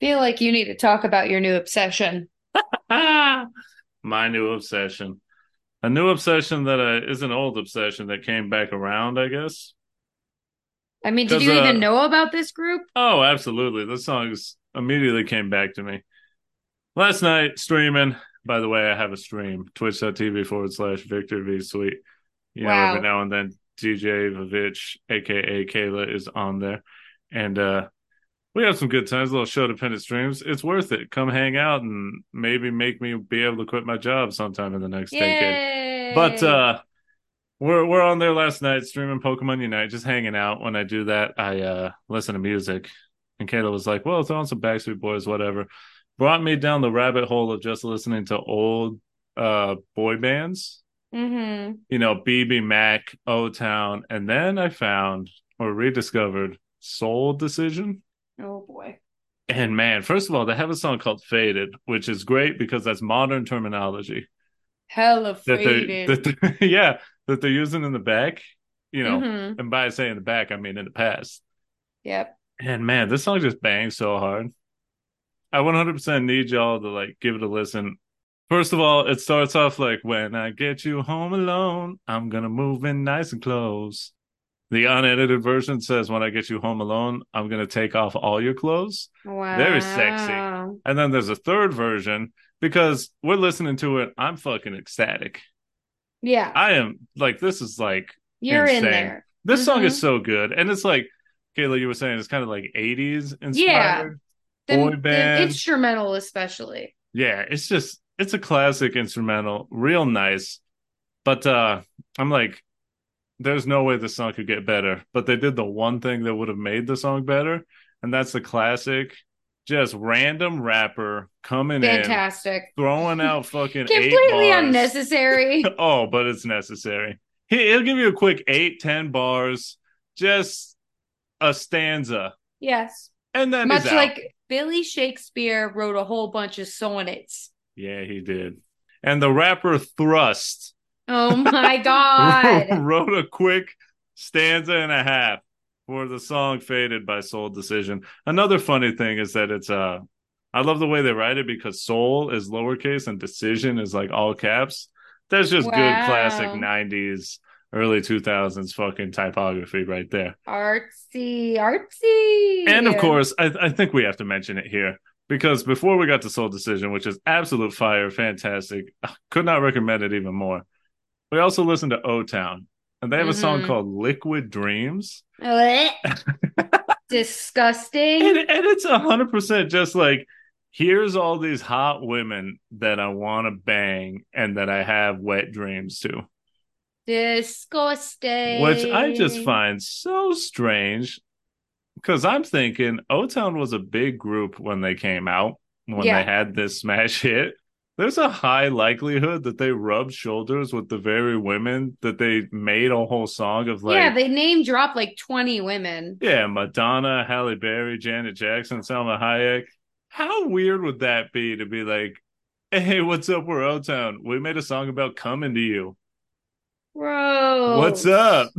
Feel like you need to talk about your new obsession. My new obsession. A new obsession that is an old obsession that came back around, I guess. I mean, did you even know about this group? Oh, absolutely. The songs immediately came back to me. Last night, streaming. By the way, I have a stream. Twitch.tv/Victor V Sweet. You know, every now and then, DJ Vavitch, a.k.a. Kayla, is on there. And we have some good times, little show-dependent streams. It's worth it. Come hang out and maybe make me be able to quit my job sometime in the next decade. But we're on there last night streaming Pokemon Unite, just hanging out. When I do that, I listen to music. And Kayla was like, well, it's on some Backstreet Boys, whatever. Brought me down the rabbit hole of just listening to old boy bands. Mm-hmm. You know, BB Mac, O-Town. And then I found or rediscovered Soul Decision. Oh, boy. And, man, first of all, they have a song called Faded, which is great because that's modern terminology. Hella faded. That they're using in the back. You know, mm-hmm. And by saying the back, I mean in the past. Yep. And, man, this song just bangs so hard. I 100% need y'all to, like, give it a listen. First of all, it starts off like, when I get you home alone, I'm going to move in nice and close. The unedited version says, when I get you home alone, I'm going to take off all your clothes. Wow. Very sexy. And then there's a third version, because we're listening to it. I'm fucking ecstatic. Yeah. I am, like, this is, like, you're insane. In there. This song is so good. And it's like, Kayla, you were saying, it's kind of like 80s inspired. Yeah. Boy band. The instrumental especially. Yeah. It's just, it's a classic instrumental. Real nice. But I'm like, there's no way the song could get better, but they did the one thing that would have made the song better, and that's the classic, just random rapper coming in, throwing out fucking completely 8 bars. Unnecessary. Oh, but it's necessary. He'll give you a quick 8-10 bars, just a stanza. Yes, and then much like Billy Shakespeare wrote a whole bunch of sonnets. Yeah, he did, and the rapper thrust. Oh my God. Wrote a quick stanza and a half for the song Faded by Soul Decision. Another funny thing is that it's I love the way they write it because soul is lowercase and decision is like all caps. That's just good classic 90s, early 2000s fucking typography right there. Artsy. And of course, I think we have to mention it here. Because before we got to Soul Decision, which is absolute fire, fantastic, could not recommend it even more. We also listen to O-Town, and they have a song called Liquid Dreams. Disgusting. And it's 100% just like, here's all these hot women that I want to bang and that I have wet dreams to. Disgusting. Which I just find so strange, because I'm thinking O-Town was a big group when they came out, when they had this smash hit. There's a high likelihood that they rubbed shoulders with the very women that they made a whole song of, like... Yeah, they name-dropped, like, 20 women. Yeah, Madonna, Halle Berry, Janet Jackson, Salma Hayek. How weird would that be to be like, hey, what's up, we're O-Town. We made a song about coming to you. Bro. What's up?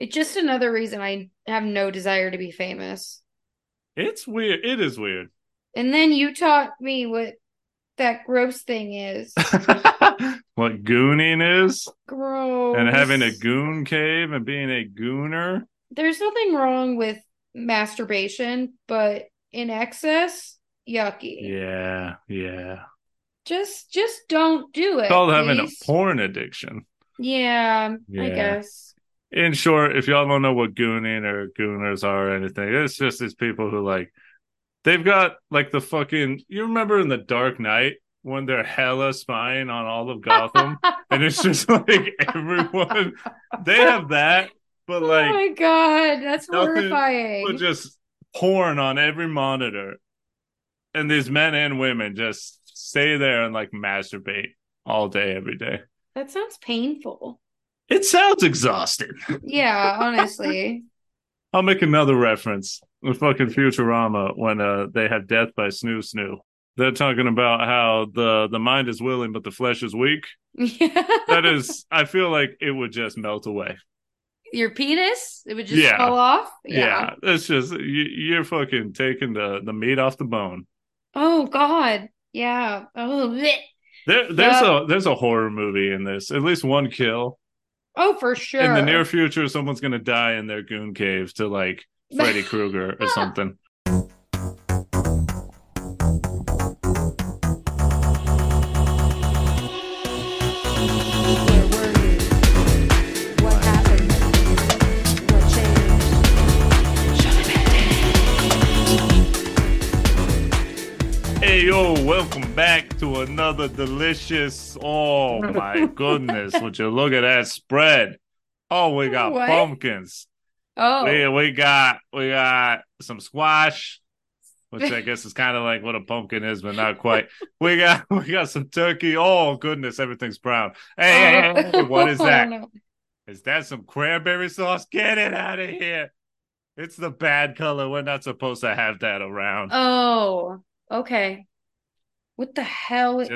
It's just another reason I have no desire to be famous. It's weird. It is weird. And then you taught me what... that gross thing is. What gooning is? Gross. And having a goon cave and being a gooner. There's nothing wrong with masturbation, but in excess, yucky. Yeah. Just don't do it. It's called having a porn addiction. Yeah, I guess. In short, if y'all don't know what gooning or gooners are or anything, it's just these people who like, they've got, like, the fucking... You remember in The Dark Knight when they're hella spying on all of Gotham? And it's just, like, everyone... They have that, but, like... Oh, my God. That's horrifying. But just porn on every monitor. And these men and women just stay there and, like, masturbate all day, every day. That sounds painful. It sounds exhausting. Yeah, honestly. I'll make another reference. The fucking Futurama when they have death by Snoo Snoo. They're talking about how the mind is willing, but the flesh is weak. Yeah. That is, I feel like it would just melt away. your penis? It would just fall off? Yeah. It's just, you're fucking taking the meat off the bone. Oh, God. Yeah. Oh, bleh. There's a horror movie in this. At least one kill. Oh, for sure. In the near future, someone's going to die in their goon cave to, like, Freddy Krueger or something. Yo, welcome back to another delicious, oh my goodness, would you look at that spread. Oh, we got pumpkins. Oh. We got some squash, which I guess is kind of like what a pumpkin is, but not quite. We got some turkey. Oh, goodness, everything's brown. Hey, what is that? Oh, no. Is that some cranberry sauce? Get it out of here. It's the bad color. We're not supposed to have that around. Oh, okay. What the hell? Where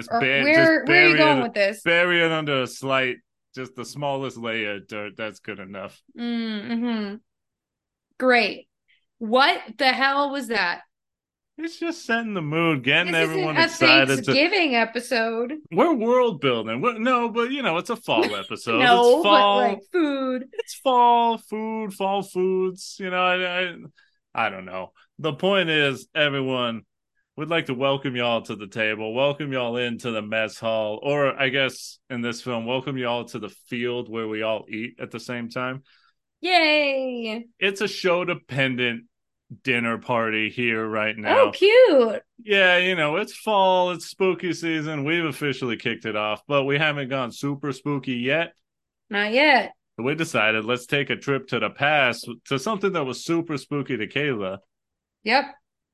are you going with this? Bury it under a slight, just the smallest layer of dirt. That's good enough. Mm-hmm. Great. What the hell was that? It's just setting the mood, getting everyone excited. This isn't a Thanksgiving episode. We're world building. But it's a fall episode. It's fall. But like food. It's fall foods. I don't know. The point is, everyone... We'd like to welcome y'all to the table, welcome y'all into the mess hall, or I guess in this film, welcome y'all to the field where we all eat at the same time. Yay! It's a show-dependent dinner party here right now. Oh, cute! Yeah, it's fall, it's spooky season. We've officially kicked it off, but we haven't gone super spooky yet. Not yet. So we decided let's take a trip to the past, to something that was super spooky to Kayla. Yep.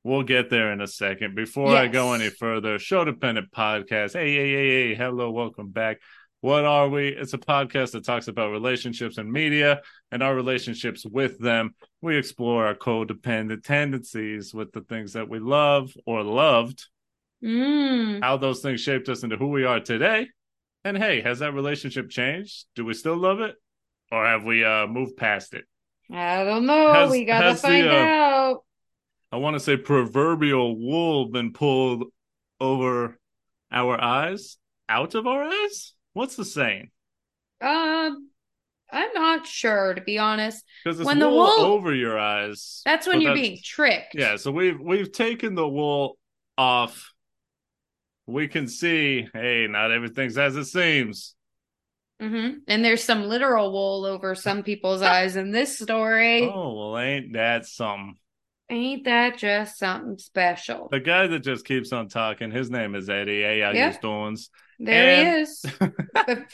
We'll get there in a second. Before I go any further, Show Dependent Podcast. Hey, hello, welcome back. What are we? It's a podcast that talks about relationships and media and our relationships with them. We explore our codependent tendencies with the things that we love or loved, how those things shaped us into who we are today. And hey, has that relationship changed? Do we still love it? Or have we moved past it? I don't know. We got to find out. I want to say proverbial wool been pulled over our eyes, out of our eyes? What's the saying? I'm not sure, to be honest. Because it's when wool over your eyes. That's when you're being tricked. Yeah, so we've taken the wool off. We can see, hey, not everything's as it seems. Mm-hmm. And there's some literal wool over some people's eyes in this story. Oh, well, ain't that something? Ain't that just something special? The guy that just keeps on talking, his name is Eddie. Hey, how you doing? He is.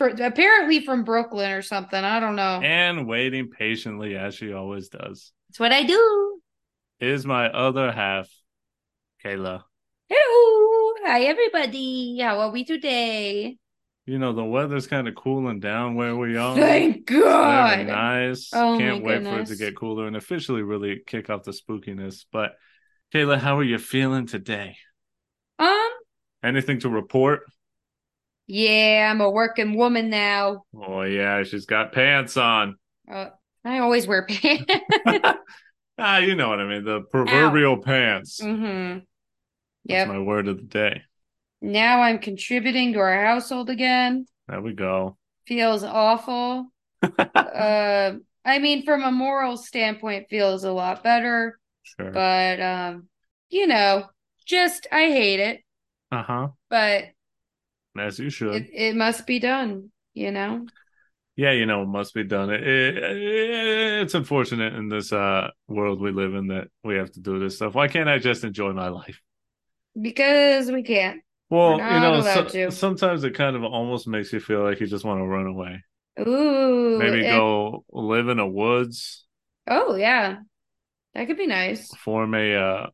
Apparently from Brooklyn or something. I don't know. And waiting patiently as she always does. That's what I do. Is my other half, Kayla. Hello. Hi, everybody. How are we today? The weather's kind of cooling down where we are. Thank God. Very nice. Oh, can't wait for it to get cooler and officially really kick off the spookiness. But Kayla, how are you feeling today? Anything to report? Yeah, I'm a working woman now. Oh yeah, she's got pants on. I always wear pants. You know what I mean. The proverbial pants. Mm-hmm. Yep. That's my word of the day. Now I'm contributing to our household again. There we go. Feels awful. From a moral standpoint, feels a lot better. Sure. But, I hate it. Uh-huh. But. As you should. It must be done, Yeah, it must be done. It's unfortunate in this world we live in that we have to do this stuff. Why can't I just enjoy my life? Because we can't. Well, sometimes it kind of almost makes you feel like you just want to run away. Ooh. Maybe go live in the woods. Oh, yeah. That could be nice. Form a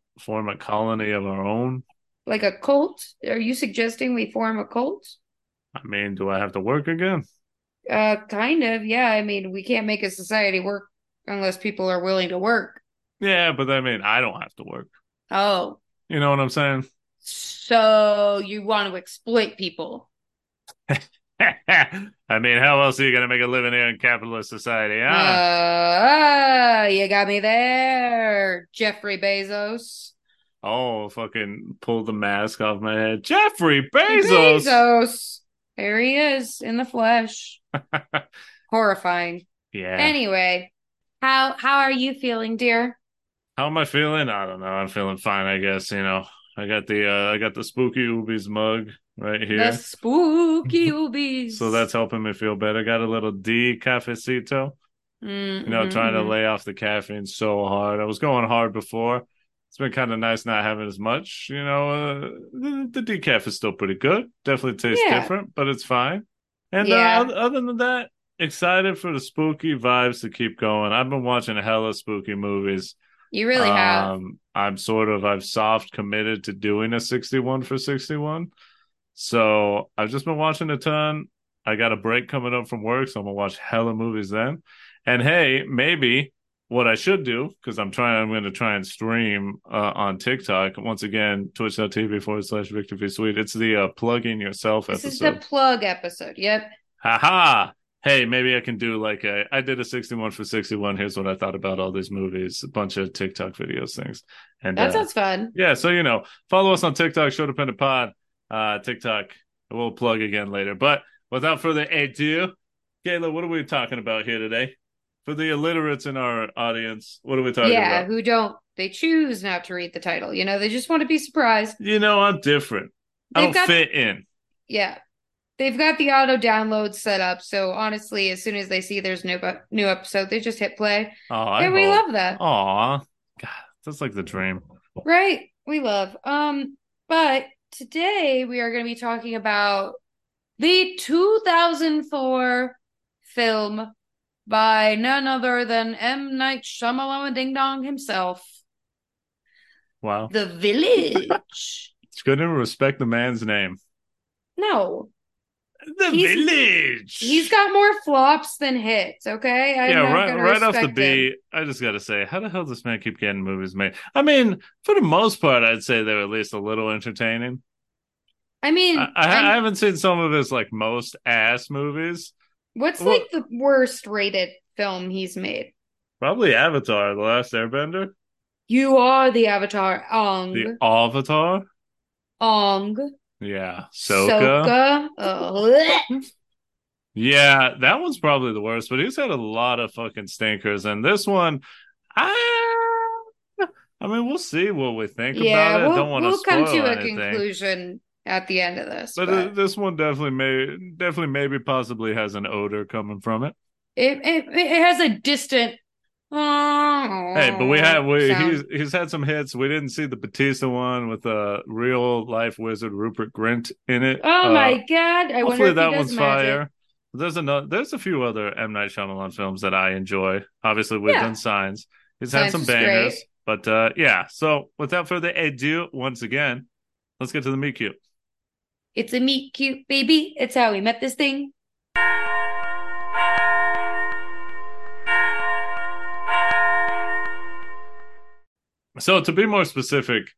colony of our own. Like a cult? Are you suggesting we form a cult? I mean, do I have to work again? Kind of, yeah. I mean, we can't make a society work unless people are willing to work. Yeah, but I don't have to work. Oh. You know what I'm saying? So you want to exploit people? I mean, how else are you going to make a living here in capitalist society? Huh? You got me there, Jeffrey Bezos. Oh, fucking pull the mask off my head. Jeffrey Bezos! Bezos! There he is, in the flesh. Horrifying. Yeah. Anyway, how are you feeling, dear? How am I feeling? I don't know. I'm feeling fine, I guess, you know. I got the Spooky Oobies mug right here. The Spooky Oobies. So that's helping me feel better. Got a little cafecito. Mm-hmm. You know, trying to lay off the caffeine so hard. I was going hard before. It's been kind of nice not having as much, you know. The decaf is still pretty good. Definitely tastes different, but it's fine. And other than that, excited for the spooky vibes to keep going. I've been watching hella spooky movies. You really have. I've soft committed to doing a 61 for 61. So I've just been watching a ton. I got a break coming up from work, so I'm going to watch hella movies then. And hey, maybe... what I should do, because I'm going to try and stream on TikTok. Once again, twitch.tv/VictorVSweet. It's the plugging yourself episode. This is the plug episode. Yep. Haha. Hey, maybe I can do like I did a 61 for 61. Here's what I thought about all these movies. A bunch of TikTok videos, things. And that sounds fun. Yeah. So, you know, follow us on TikTok, Show Dependent Pod, TikTok. We'll plug again later. But without further ado, Kayla, what are we talking about here today? For the illiterates in our audience, what are we talking about? Yeah, they choose not to read the title. You know, they just want to be surprised. You know, I'm different. Fit in. Yeah. They've got the auto download set up. So honestly, as soon as they see there's new episode, they just hit play. And we love that. Aw, God, that's like the dream. Right. We love. But today we are going to be talking about the 2004 film by none other than M. Night Shyamalan Ding Dong himself. Wow. The Village. It's good to respect the man's name. No. Village. He's got more flops than hits, okay? Right off the beat, I just got to say, how the hell does this man keep getting movies made? I mean, for the most part, I'd say they're at least a little entertaining. I mean... I haven't seen some of his, like, most ass movies. What's the worst rated film he's made? Probably Avatar: The Last Airbender. You are the Avatar. Ong. The Avatar? Ong. Yeah. Sokka. Yeah, that one's probably the worst, but he's had a lot of fucking stinkers. And this one, I mean, we'll see what we think about it. We'll come to anything. A conclusion at the end of this, but this one definitely maybe possibly has an odor coming from it. It has a distant. Hey, but he's had some hits. We didn't see the Batista one with a real life wizard Rupert Grint in it. Oh my God! I wonder if that one's fire. There's a few other M. Night Shyamalan films that I enjoy. Obviously, we've done Signs. He's had some bangers, but yeah. So without further ado, once again, let's get to the meet cute. It's a meet cute, baby. It's how we met this thing. So to be more specific,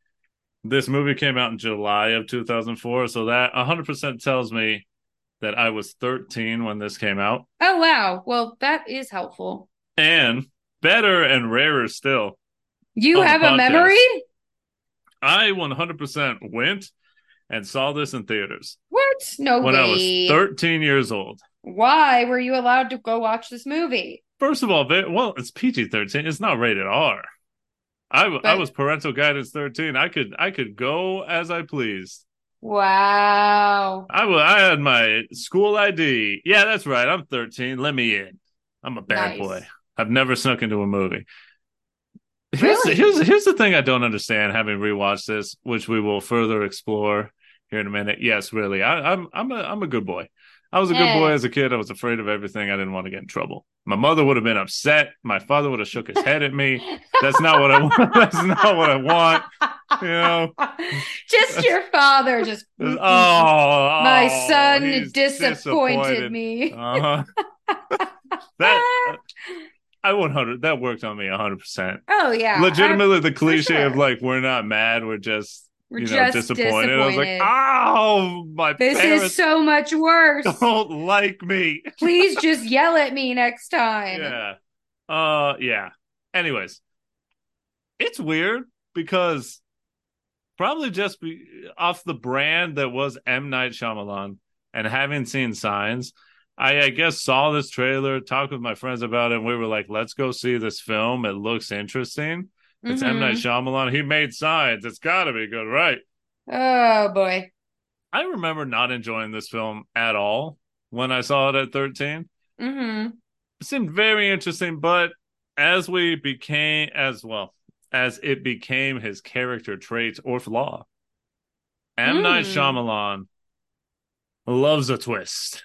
this movie came out in July of 2004. So that 100% tells me that I was 13 when this came out. Oh, wow. Well, that is helpful. And better and rarer still. You have a memory? I 100% went and saw this in theaters. What? No way. When I was 13 years old. Why were you allowed to go watch this movie? First of all, it's PG-13. It's not rated R. I was parental guidance 13. I could go as I pleased. Wow. I had my school ID. Yeah, that's right. I'm 13. Let me in. I'm a bad boy. I've never snuck into a movie. Really? Here's the thing I don't understand, having rewatched this, which we will further explore here in a minute. Yes, really, I'm a good boy. I was a good boy as a kid. I was afraid of everything. I didn't want to get in trouble. My mother would have been upset. My father would have shook his head at me. That's not what I want. That's not what I want. You know, just your father. Just my son disappointed me. That worked on me 100%. Oh yeah, legitimately the cliche of like we're not mad, we're just We're just disappointed. I was like, oh, my parents. This is so much worse. Don't like me. Please just yell at me next time. Yeah. Yeah. Anyways, it's weird because probably just off the brand that was M. Night Shyamalan and having seen Signs, I guess saw this trailer, talked with my friends about it, and we were like, let's go see this film. It looks interesting. It's M. Night Shyamalan. He made Signs. It's got to be good, right? Oh, boy. I remember not enjoying this film at all when I saw it at 13. Mm-hmm. It seemed very interesting, but as it became his character traits or flaw, M. Night Shyamalan loves a twist.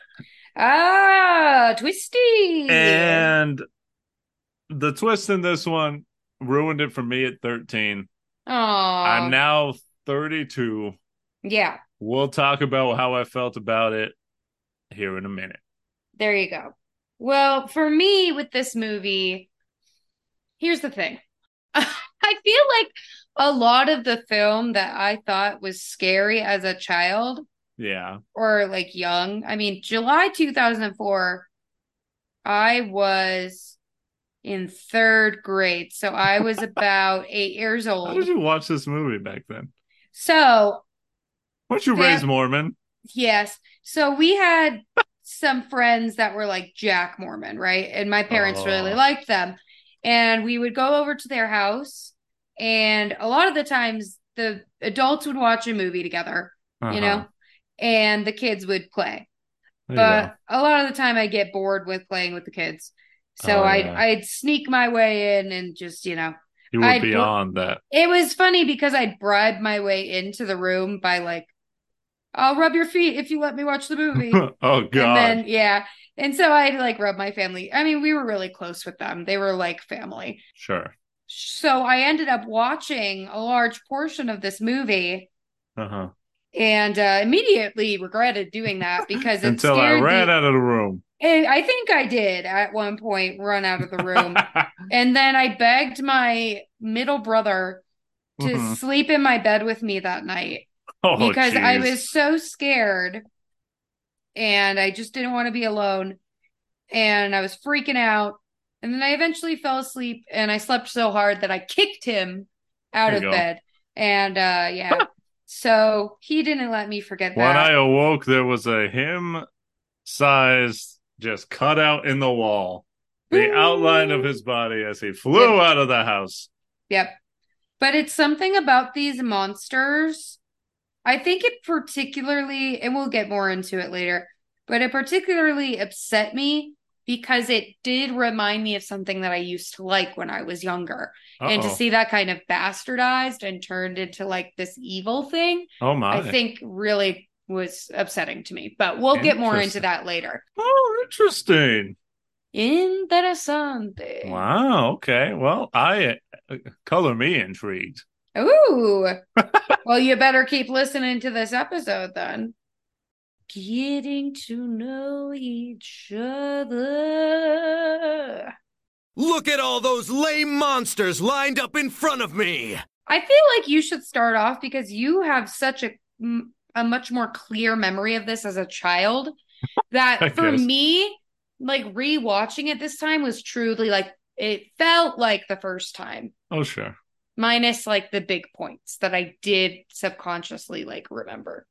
Ah, twisty. And the twist in this one ruined it for me at 13. Aww. I'm now 32. Yeah. We'll talk about how I felt about it here in a minute. There you go. Well, for me with this movie, here's the thing. I feel like a lot of the film that I thought was scary as a child. Yeah. Or like young. I mean, July 2004, I was in third grade. So I was about 8 years old. How did you watch this movie back then? So. Weren't you raised Mormon? Yes. So we had some friends that were like Jack Mormon, right? And my parents really liked them. And we would go over to their house. And a lot of the times the adults would watch a movie together, you know, and the kids would play. But a lot of the time I get bored with playing with the kids. So I'd sneak my way in and just, you know. You were beyond that. It was funny because I'd bribe my way into the room by like, I'll rub your feet if you let me watch the movie. Oh, God. And then, yeah. And so I'd like rub my family. I mean, we were really close with them. They were like family. Sure. So I ended up watching a large portion of this movie. Uh-huh. And immediately regretted doing that because until I ran out of the room. And I think I did at one point run out of the room. And then I begged my middle brother to sleep in my bed with me that night because I was so scared and I just didn't want to be alone. And I was freaking out. And then I eventually fell asleep and I slept so hard that I kicked him out of bed. And yeah, so he didn't let me forget that. When I awoke, there was a him-sized just cut out in the wall, the outline of his body as he flew out of the house. Yep. But it's something about these monsters. I think it particularly, and we'll get more into it later, but it particularly upset me because it did remind me of something that I used to like when I was younger. And to see that kind of bastardized and turned into like this evil thing, I think really was upsetting to me. But we'll get more into that later. Oh, interesting. Interesante. Wow. Okay. Well, I color me intrigued. Ooh. Well, you better keep listening to this episode then. Getting to know each other. Look at all those lame monsters lined up in front of me. I feel like you should start off because you have such a much more clear memory of this as a child that for me, like rewatching it this time was truly like, it felt like the first time. Oh, sure. Minus like the big points that I did subconsciously like remember.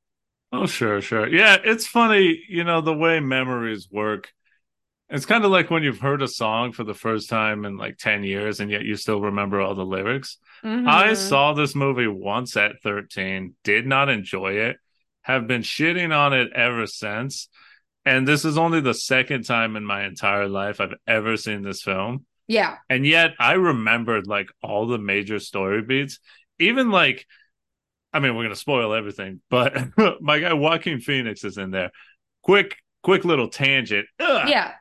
Oh, sure, sure. Yeah, it's funny, you know, the way memories work. It's kind of like when you've heard a song for the first time in like 10 years and yet you still remember all the lyrics. Mm-hmm. I saw this movie once at 13, did not enjoy it, have been shitting on it ever since. And this is only the second time in my entire life I've ever seen this film. Yeah. And yet I remembered like all the major story beats, even like, I mean, we're going to spoil everything, but my guy Joaquin Phoenix is in there. Quick little tangent. Ugh. Yeah.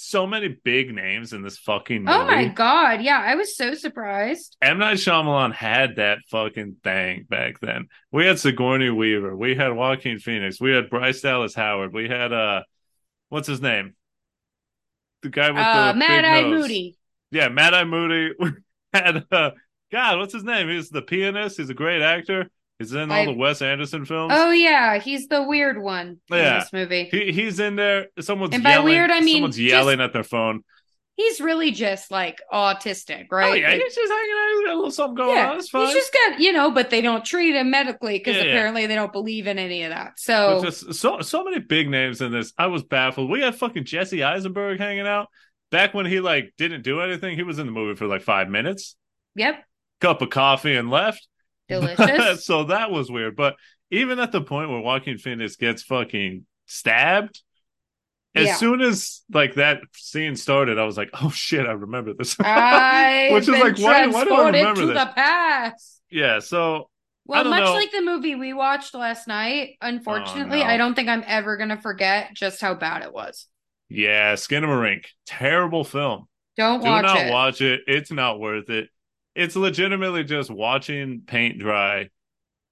So many big names in this fucking movie. Oh, my God. Yeah, I was so surprised. M. Night Shyamalan had that fucking thing back then. We had Sigourney Weaver. We had Joaquin Phoenix. We had Bryce Dallas Howard. We had, what's his name? The guy with the Mad-Eye Moody. Yeah, Mad-Eye Moody. We had, God, what's his name? He's the pianist. He's a great actor. He's in all the Wes Anderson films. Oh yeah, he's the weird one in this movie. He's in there. Someone's and by yelling, weird I mean someone's yelling at their phone. He's really just like autistic, right? Oh, yeah, he's just hanging out. He's got a little something going on. It's fine. He's just got, but they don't treat him medically because apparently they don't believe in any of that. So just so many big names in this. I was baffled. We had fucking Jesse Eisenberg hanging out back when he like didn't do anything. He was in the movie for like 5 minutes. Yep. Cup of coffee and left. Delicious. So that was weird. But even at the point where Joaquin Phoenix gets fucking stabbed, as soon as like that scene started, I was like, "Oh shit, I remember this." Which is like, why do I remember this? The past. Yeah. So, well, I don't know. Like the movie we watched last night, unfortunately, I don't think I'm ever gonna forget just how bad it was. Yeah, Skinamarink, terrible film. Watch it. It's not worth it. It's legitimately just watching paint dry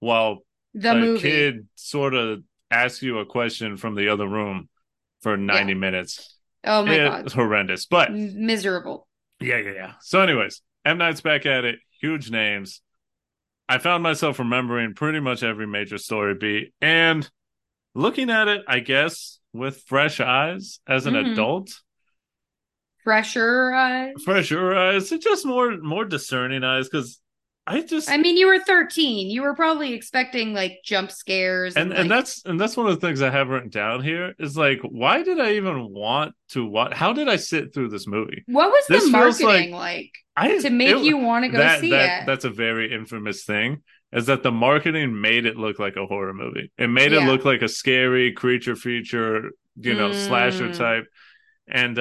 while the kid sort of asks you a question from the other room. For 90 minutes. Oh, my God. It's horrendous, but... miserable. Yeah. So anyways, M. Night's back at it. Huge names. I found myself remembering pretty much every major story beat. And looking at it, I guess, with fresh eyes as an adult. Fresher eyes. Just more discerning eyes, because... you were 13. You were probably expecting like jump scares, and that's one of the things I have written down here is like, why did I even want to watch? How did I sit through this movie? What was the marketing like to make you want to go see it? That's a very infamous thing, is that the marketing made it look like a horror movie. It made it look like a scary creature feature, slasher type, and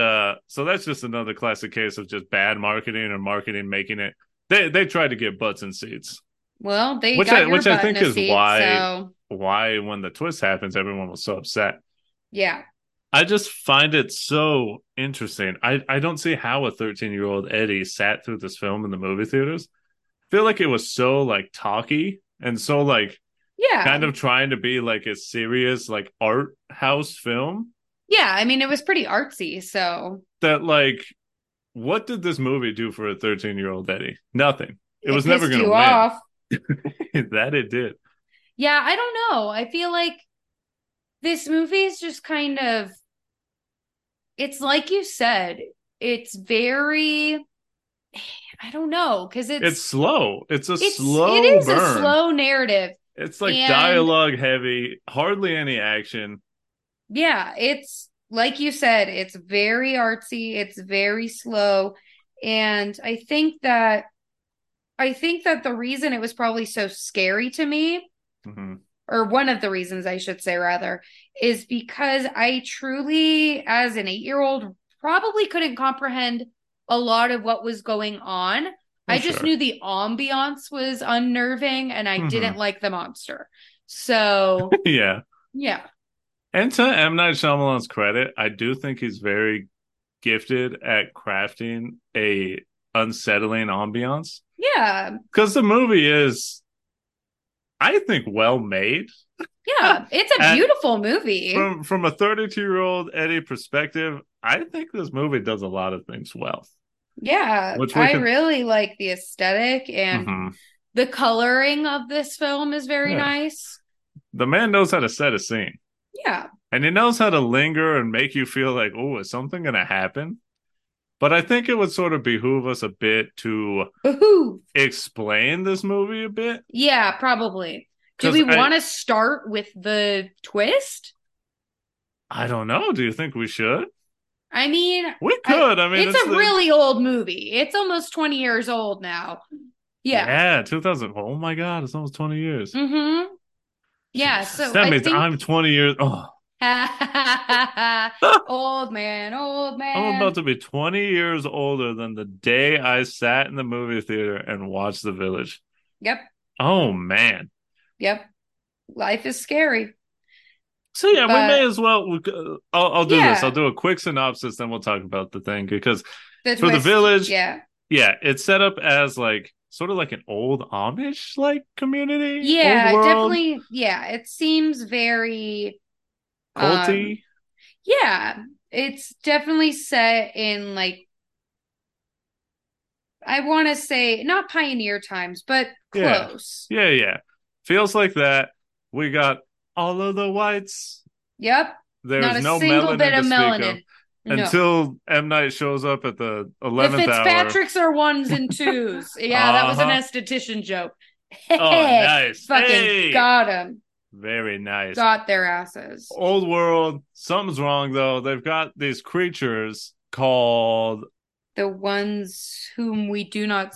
so that's just another classic case of just bad marketing or marketing making it. They tried to get butts in seats. Well, they which I think is seat, why when the twist happens, everyone was so upset. Yeah, I just find it so interesting. I don't see how a 13-year-old Eddie sat through this film in the movie theaters. I feel like it was so like talky and so like kind of trying to be like a serious like art house film. Yeah, I mean it was pretty artsy. So that like. What did this movie do for a 13-year-old Eddie? Nothing. It was never going to win. Off. That it did. Yeah, I don't know. I feel like this movie is just kind of... It's like you said. It's very... I don't know. Because it's slow. It is a slow burn. A slow narrative. It's like dialogue heavy. Hardly any action. Yeah, it's... Like you said, it's very artsy. It's very slow. And I think that the reason it was probably so scary to me, or one of the reasons I should say rather, is because I truly, as an 8-year-old, probably couldn't comprehend a lot of what was going on. I just knew the ambiance was unnerving and I didn't like the monster. So yeah. Yeah. And to M. Night Shyamalan's credit, I do think he's very gifted at crafting a unsettling ambiance. Yeah. Because the movie is, I think, well made. Yeah, it's a beautiful movie. From a 32-year-old Eddie perspective, I think this movie does a lot of things well. Yeah, I really like the aesthetic and the coloring of this film is very nice. The man knows how to set a scene. Yeah. And it knows how to linger and make you feel like, oh, is something going to happen? But I think it would sort of behoove us a bit to explain this movie a bit. Yeah, probably. Do we want to start with the twist? I don't know. Do you think we should? I mean... We could. It's a really old movie. It's almost 20 years old now. Yeah. Yeah, 2000. Oh my God, it's almost 20 years. Mm-hmm. Yeah, so that means I'm 20 years old. Old man. I'm about to be 20 years older than the day I sat in the movie theater and watched The Village. Yep. Oh, man. Yep. Life is scary. So, yeah, we may as well. I'll do this. I'll do a quick synopsis, then we'll talk about the thing. Because for The Village, it's set up as like, sort of like an old Amish like community. Yeah, definitely. Yeah, it seems very culty. It's definitely set in like I want to say not pioneer times, but close. Yeah. Feels like that. We got all of the whites. Yep. There's no single bit of melanin until M. Night shows up at the 11th hour. The Fitzpatrick's are ones and twos. Yeah, that was an esthetician joke. Oh, nice. Fucking got him. Very nice. Got their asses. Old world. Something's wrong, though. They've got these creatures called... The ones whom we do not...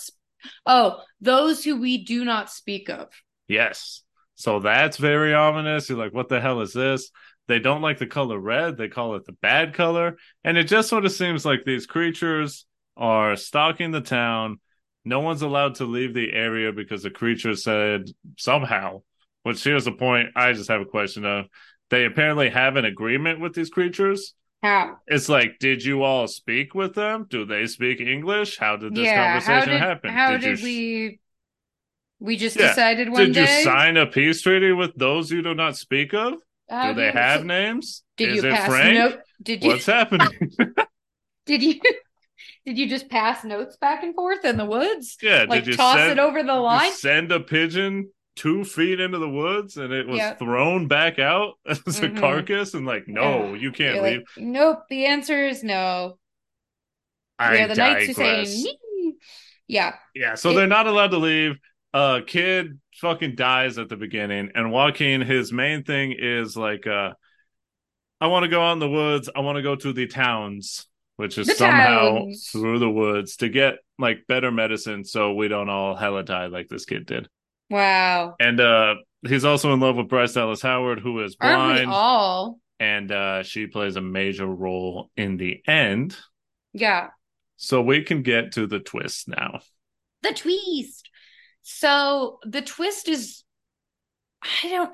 those who we do not speak of. Yes. So that's very ominous. You're like, what the hell is this? They don't like the color red. They call it the bad color. And it just sort of seems like these creatures are stalking the town. No one's allowed to leave the area because the creature said somehow, which here's the point I just have a question of. They apparently have an agreement with these creatures. How? It's like, did you all speak with them? Do they speak English? How did this conversation happen? How did we just decided one day? Did you sign a peace treaty with those you do not speak of? Do they have names? Did you pass notes? What's happening? Did you just pass notes back and forth in the woods? Yeah. Like did you toss it over the line? Send a pigeon 2 feet into the woods and it was thrown back out as a carcass and like no you can't leave like, nope the answer is no the knights who say so they're not allowed to leave. Kid fucking dies at the beginning and Joaquin, his main thing is like I want to go out in the woods, I want to go to the towns, which is somehow through the woods to get like better medicine so we don't all hella die like this kid did. Wow. And he's also in love with Bryce Dallas Howard, who is blind. Aren't we all? And she plays a major role in the end. Yeah. So we can get to the twist now. The twist. So the twist is... I don't...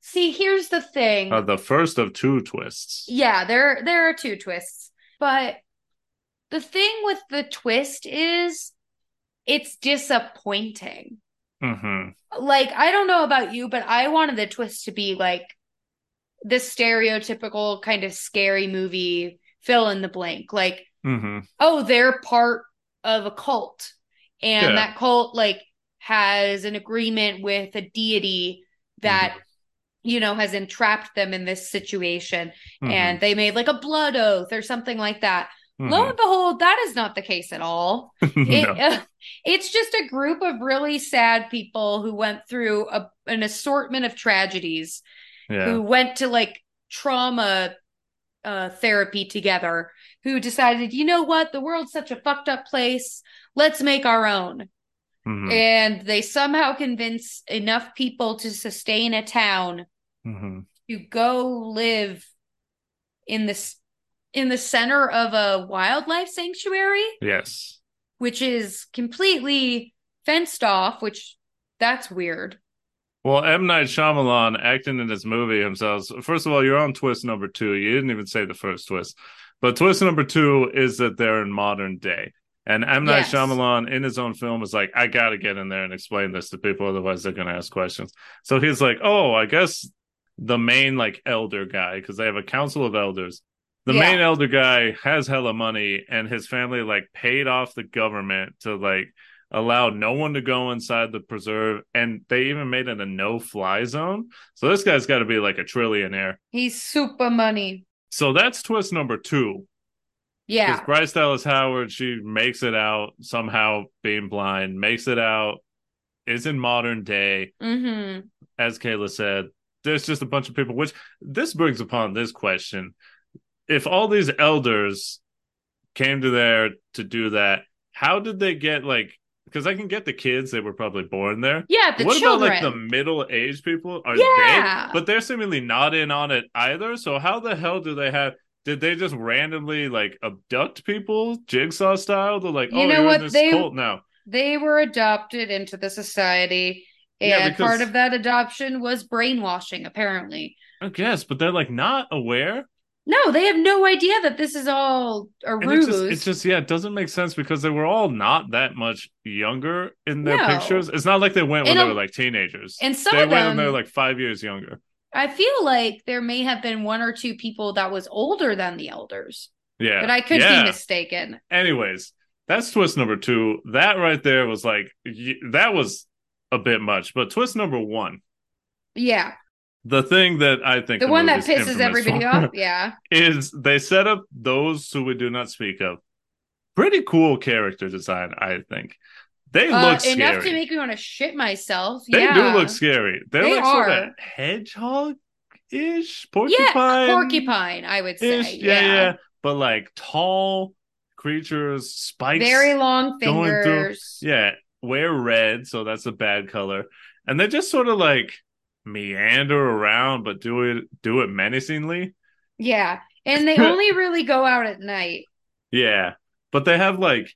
See, here's the thing. The first of two twists. Yeah, there are two twists. But the thing with the twist is it's disappointing. Mm-hmm. Like, I don't know about you, but I wanted the twist to be like the stereotypical kind of scary movie fill in the blank. Like, they're part of a cult, and that cult like has an agreement with a deity that has entrapped them in this situation, and they made like a blood oath or something like that. Lo and behold, that is not the case at all. It's just a group of really sad people who went through an assortment of tragedies, who went to like trauma therapy together, who decided, you know what? The world's such a fucked up place. Let's make our own. And they somehow convince enough people to sustain a town to go live in this in the center of a wildlife sanctuary. Yes. Which is completely fenced off, which that's weird. Well, M. Night Shyamalan acting in this movie himself. First of all, you're on twist number two. You didn't even say the first twist. But twist number two is that they're in modern day. And M. Night Shyamalan in his own film is like, I got to get in there and explain this to people. Otherwise, they're going to ask questions. So he's like, I guess the main like elder guy, because they have a council of elders. The main elder guy has hella money, and his family like paid off the government to like allow no one to go inside the preserve, and they even made it a no-fly zone. So this guy's got to be like a trillionaire. He's super money. So that's twist number two. Yeah. Because Bryce Dallas Howard, she makes it out somehow being blind, makes it out, is in modern day. As Kayla said, there's just a bunch of people, which this brings upon this question. If all these elders came to there to do that, how did they get, like... Because I can get the kids, they were probably born there. Yeah, the children. What about, like, the middle-aged people? Are they? But they're seemingly not in on it either, so how the hell do they have... Did they just randomly, like, abduct people, Jigsaw style? They're like, you're in this cult now. They were adopted into the society, and part of that adoption was brainwashing, apparently. I guess, but they're, like, not aware... No, they have no idea that this is all a ruse. It doesn't make sense because they were all not that much younger in their pictures. It's not like they went when they were like teenagers. And some of them went when they were like 5 years younger. I feel like there may have been one or two people that was older than the elders. Yeah. But I could be mistaken. Anyways, that's twist number two. That right there was like, that was a bit much, but twist number one. Yeah. The thing that I think the one that pisses everybody off, yeah, is they set up those who we do not speak of. Pretty cool character design, I think. They look scary. Enough to make me want to shit myself. They do look scary. They look are. Sort of hedgehog-ish, porcupine. Yeah, porcupine, I would say. Yeah. But like tall creatures, spikes. Very long fingers. Yeah, wear red, so that's a bad color. And they just sort of like meander around, but do it menacingly. Yeah, and they only really go out at night. Yeah, but they have like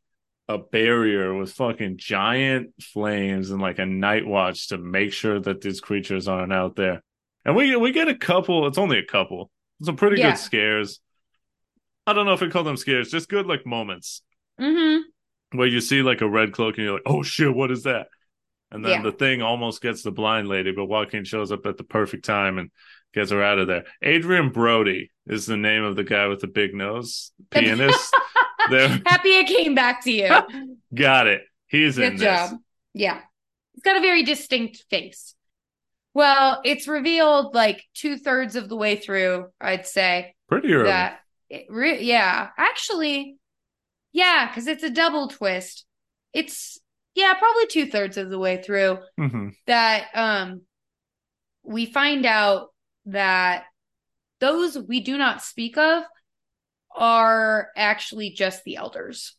a barrier with fucking giant flames and like a night watch to make sure that these creatures aren't out there. And we get a couple. It's only a couple. Some pretty good scares. I don't know if I call them scares. Just good like moments where you see like a red cloak and you're like, oh shit, what is that? And then the thing almost gets the blind lady, but Joaquin shows up at the perfect time and gets her out of there. Adrian Brody is the name of the guy with the big nose, pianist. Happy it came back to you. Got it. He's in this. Good job. Yeah. He's got a very distinct face. Well, it's revealed like 2/3 of the way through, I'd say. Pretty early. Actually, because it's a double twist. It's... yeah, probably 2/3 of the way through that we find out that those we do not speak of are actually just the elders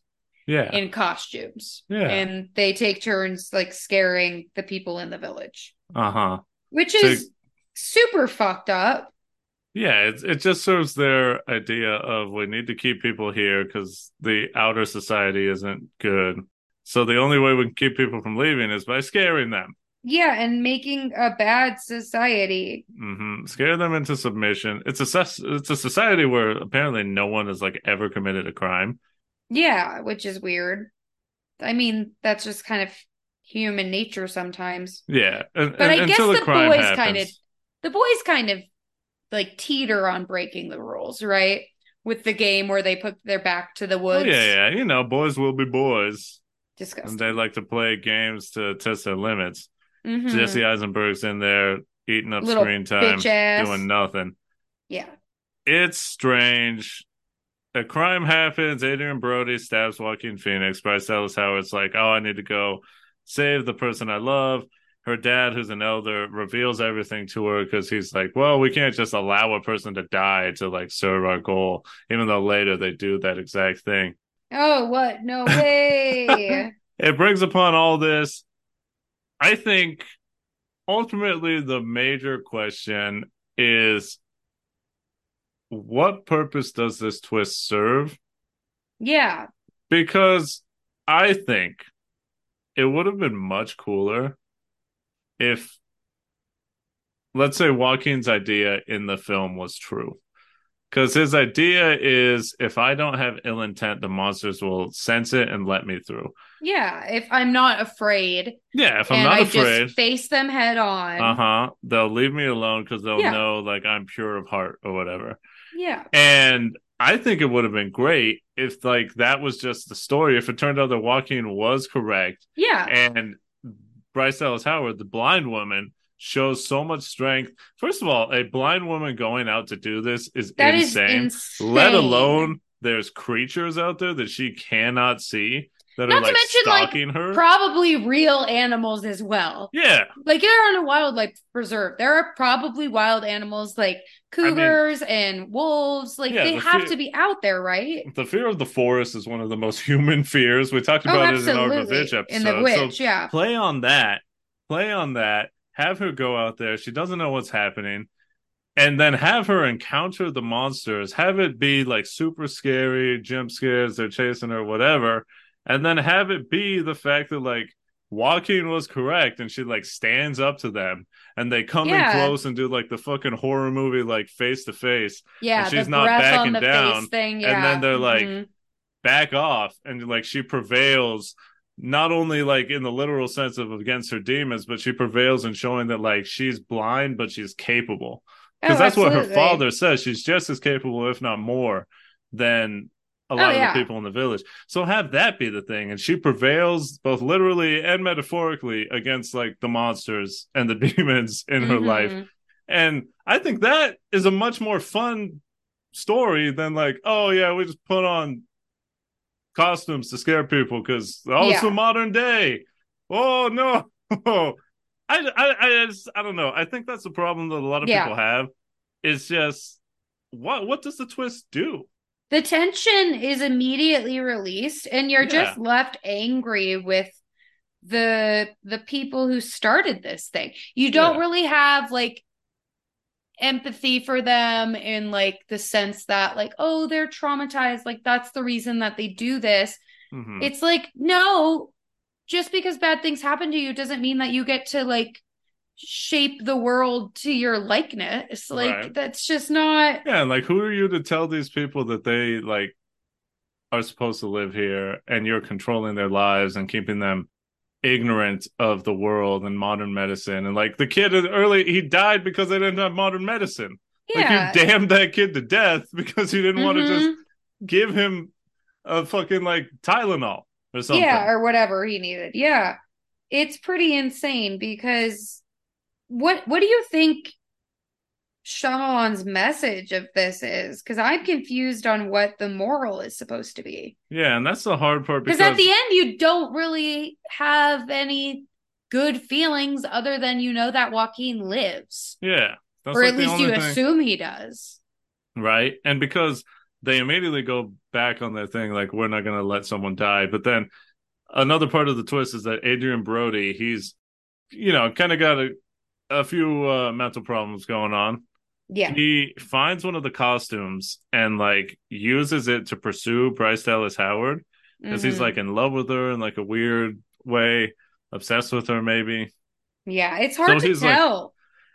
in costumes. Yeah. And they take turns like scaring the people in the village. Uh-huh. Which is super fucked up. Yeah, it just serves their idea of we need to keep people here because the outer society isn't good. So the only way we can keep people from leaving is by scaring them. Yeah, and making a bad society. Mm-hmm. Scare them into submission. It's a society where apparently no one has like ever committed a crime. Yeah, which is weird. I mean, that's just kind of human nature sometimes. Yeah, but I guess the boys kind of like teeter on breaking the rules, right? With the game where they put their back to the woods. Yeah. You know, boys will be boys. Disgusting. And they like to play games to test their limits. Mm-hmm. Jesse Eisenberg's in there eating up little screen time, doing nothing. Yeah. It's strange. A crime happens. Adrian Brody stabs Joaquin Phoenix. Bryce Dallas Howard's like, oh, I need to go save the person I love. Her dad, who's an elder, reveals everything to her because he's like, well, we can't just allow a person to die to like serve our goal, even though later they do that exact thing. Oh, what? No way. It brings upon all this. I think ultimately the major question is what purpose does this twist serve? Yeah. Because I think it would have been much cooler if, let's say, Joaquin's idea in the film was true. Because his idea is, if I don't have ill intent, the monsters will sense it and let me through. Yeah, if I'm not afraid. Yeah, if I'm not afraid. I just face them head on. Uh-huh. They'll leave me alone because they'll know, like, I'm pure of heart or whatever. Yeah. And I think it would have been great if, like, that was just the story. If it turned out that Joaquin was correct. Yeah. And Bryce Dallas Howard, the blind woman, shows so much strength. First of all, a blind woman going out to do this is insane. Let alone there's creatures out there that she cannot see that Not are to like mention, stalking like, her. Probably real animals as well. Yeah, like you're on a wildlife preserve. There are probably wild animals like cougars and wolves. Like they have to be out there, right? The fear of the forest is one of the most human fears. We talked about it in our Witch episode. In the Witch, play on that. Play on that. Have her go out there. She doesn't know what's happening. And then have her encounter the monsters. Have it be like super scary, jump scares, they're chasing her, whatever. And then have it be the fact that like Joaquin was correct and she like stands up to them and they come in close and do like the fucking horror movie, like face to face. Yeah. And she's not backing down. And then they're like, back off. And like she prevails. Not only like in the literal sense of against her demons, but she prevails in showing that like she's blind, but she's capable. Because that's what her father says. She's just as capable, if not more, than a lot of the people in the village. So have that be the thing. And she prevails both literally and metaphorically against like the monsters and the demons in her life. And I think that is a much more fun story than like, oh yeah, we just put on costumes to scare people because also modern day. Oh no. I don't know. I think that's the problem that a lot of people have. It's just what does the twist do? The tension is immediately released and you're just left angry with the people who started this thing. You don't really have like empathy for them in like the sense that like, oh, they're traumatized, like that's the reason that they do this. It's like, no, just because bad things happen to you doesn't mean that you get to like shape the world to your likeness. Like that's just not like, who are you to tell these people that they like are supposed to live here and you're controlling their lives and keeping them ignorant of the world and modern medicine? And like the kid early, he died because they didn't have modern medicine. Like you damned that kid to death because you didn't want to just give him a fucking like Tylenol or something. Yeah, or whatever he needed. Yeah. It's pretty insane because what do you think Shyamalan's message of this is? Because I'm confused on what the moral is supposed to be. Yeah, and that's the hard part. Because at the end, you don't really have any good feelings other than you know that Joaquin lives. Yeah. Or at least you assume he does. Right? And because they immediately go back on their thing, like, we're not going to let someone die. But then another part of the twist is that Adrian Brody, he's, you know, kind of got a few mental problems going on. Yeah. He finds one of the costumes and like uses it to pursue Bryce Dallas Howard because he's like in love with her in like a weird way, obsessed with her maybe. Yeah, it's hard to tell.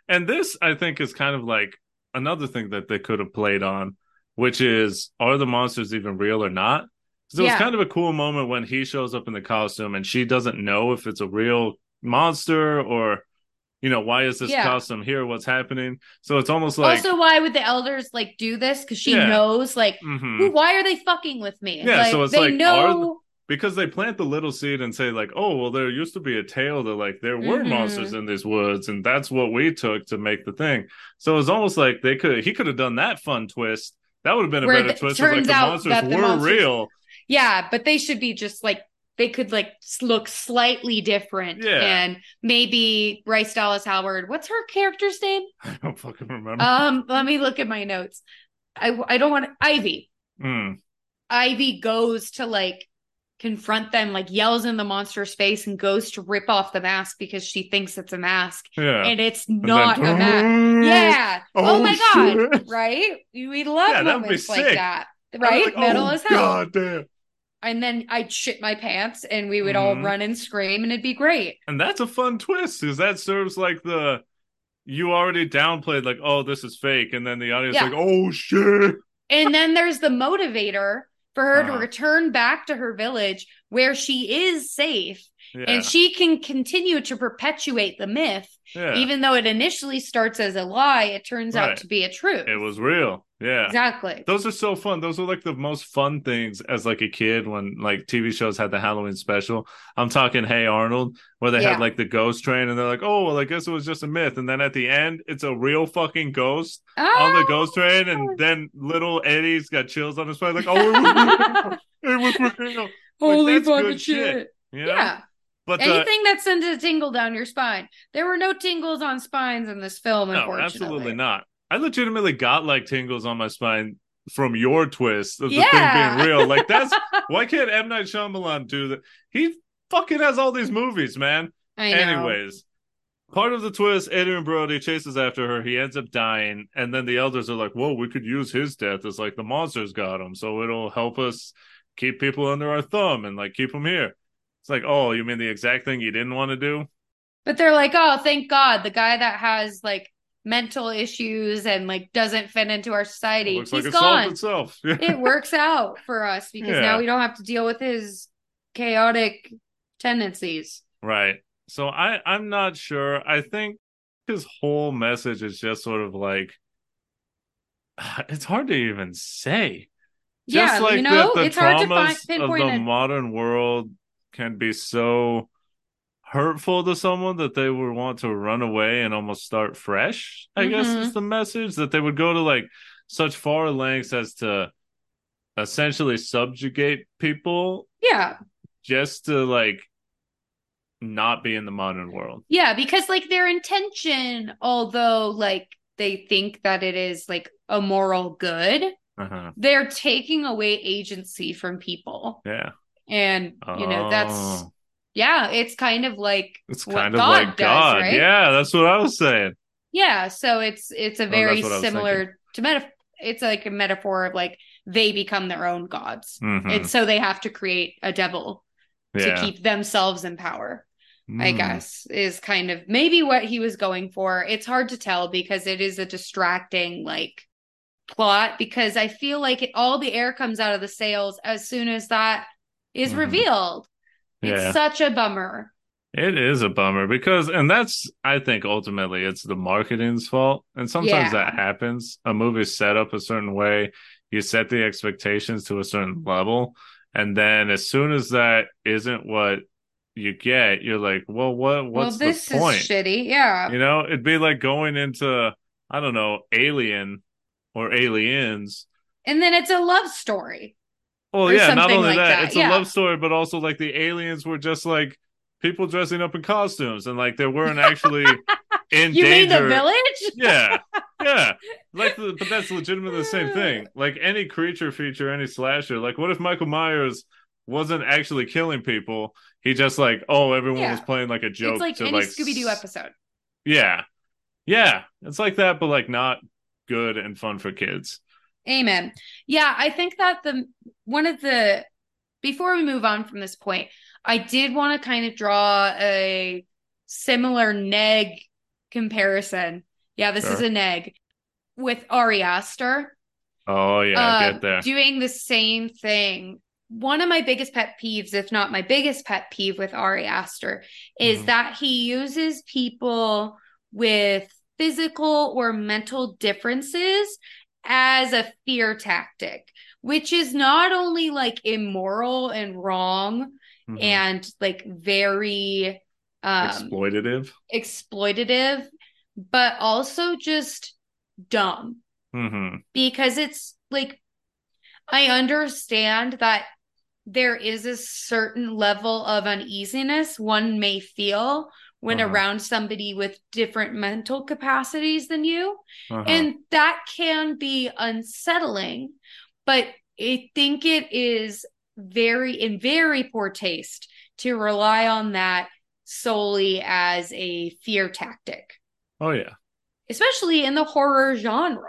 Like, and this I think is kind of like another thing that they could have played on, which is, are the monsters even real or not? Because it was kind of a cool moment when he shows up in the costume and she doesn't know if it's a real monster or, you know, why is this costume here? What's happening? So it's almost like... Also, why would the elders, like, do this? Because she knows, like, why are they fucking with me? Yeah, like, so it's they like... know... Because they plant the little seed and say, like, oh, well, there used to be a tale that, like, there were monsters in these woods, and that's what we took to make the thing. So it's almost like they could... He could have done that fun twist. That would have been a better twist. Turns like, out that the monsters were real. Yeah, but they should be just, like... They could like look slightly different, and maybe Bryce Dallas Howard. What's her character's name? I don't fucking remember. Let me look at my notes. I don't want Ivy. Ivy goes to like confront them, like yells in the monster's face, and goes to rip off the mask because she thinks it's a mask, and it's not a mask. Yeah. Oh my god! Shit. Right? We love moments like that. Right? Like, metal as hell. God damn. And then I'd shit my pants and we would all run and scream and it'd be great. And that's a fun twist because that serves like the, you already downplayed like, oh, this is fake. And then the audience like, oh, shit. And then there's the motivator for her to return back to her village where she is safe. Yeah. And she can continue to perpetuate the myth. Yeah. Even though it initially starts as a lie, it turns out to be a truth. It was real. Yeah, exactly. Those are so fun. Those were like the most fun things as like a kid when like TV shows had the Halloween special. I'm talking Hey Arnold, where they had like the ghost train and they're like, oh, well, I guess it was just a myth. And then at the end, it's a real fucking ghost on the ghost train. And then little Eddie's got chills on his face. Like, oh, it was real. Holy like, fucking shit. You know? Yeah. But anything that sends a tingle down your spine. There were no tingles on spines in this film, unfortunately. No, absolutely not. I legitimately got like tingles on my spine from your twist of the thing being real. Like that's why can't M. Night Shyamalan do that? He fucking has all these movies, man. I know. Anyways, part of the twist, Adrian Brody chases after her. He ends up dying, and then the elders are like, "Whoa, we could use his death as like the monsters got him, so it'll help us keep people under our thumb and like keep them here." It's like, oh, you mean the exact thing you didn't want to do? But they're like, oh, thank God, the guy that has like mental issues and like doesn't fit into our society. He's like gone. It works out for us because now we don't have to deal with his chaotic tendencies. Right. So I'm not sure. I think his whole message is just sort of like, it's hard to even say. Just like the it's hard to pinpoint of the modern world can be so hurtful to someone that they would want to run away and almost start fresh, I guess is the message, that they would go to like such far lengths as to essentially subjugate people. Yeah. Just to like not be in the modern world. Yeah, because like their intention, although like they think that it is like a moral good, they're taking away agency from people. Yeah. And you know, that's it's kind of like it's kind of like God, right? Yeah, that's what I was saying. Yeah, so it's a very similar to it's like a metaphor of like they become their own gods. And so they have to create a devil to keep themselves in power, I guess, is kind of maybe what he was going for. It's hard to tell because it is a distracting like plot, because I feel like it, all the air comes out of the sails as soon as that is revealed. It's such a bummer. It is a bummer because, and that's, I think ultimately it's the marketing's fault. And sometimes that happens. A movie's set up a certain way. You set the expectations to a certain level. And then as soon as that isn't what you get, you're like, well, what's the point? This is shitty. Yeah. You know, it'd be like going into, I don't know, Alien or Aliens. And then it's a love story. Well, yeah, not only like that, it's a love story, but also like the aliens were just like people dressing up in costumes and like they weren't actually in you danger. You mean The Village? Yeah. Yeah, like, but that's legitimately the same thing. Like any creature feature, any slasher. Like, what if Michael Myers wasn't actually killing people? He just like, oh, everyone was playing like a joke. It's like any Scooby Doo episode. Yeah, yeah, it's like that, but like not good and fun for kids. Amen. Yeah, I think that before we move on from this point, I did want to kind of draw a similar neg comparison. Yeah, this is a neg with Ari Aster. Oh, yeah, I get that. Doing the same thing. One of my biggest pet peeves, if not my biggest pet peeve with Ari Aster, is that he uses people with physical or mental differences as a fear tactic, which is not only like immoral and wrong and like very exploitative. But also just dumb because it's like, I understand that there is a certain level of uneasiness one may feel when around somebody with different mental capacities than you. And that can be unsettling, but I think it is very poor taste to rely on that solely as a fear tactic. Oh, yeah. Especially in the horror genre.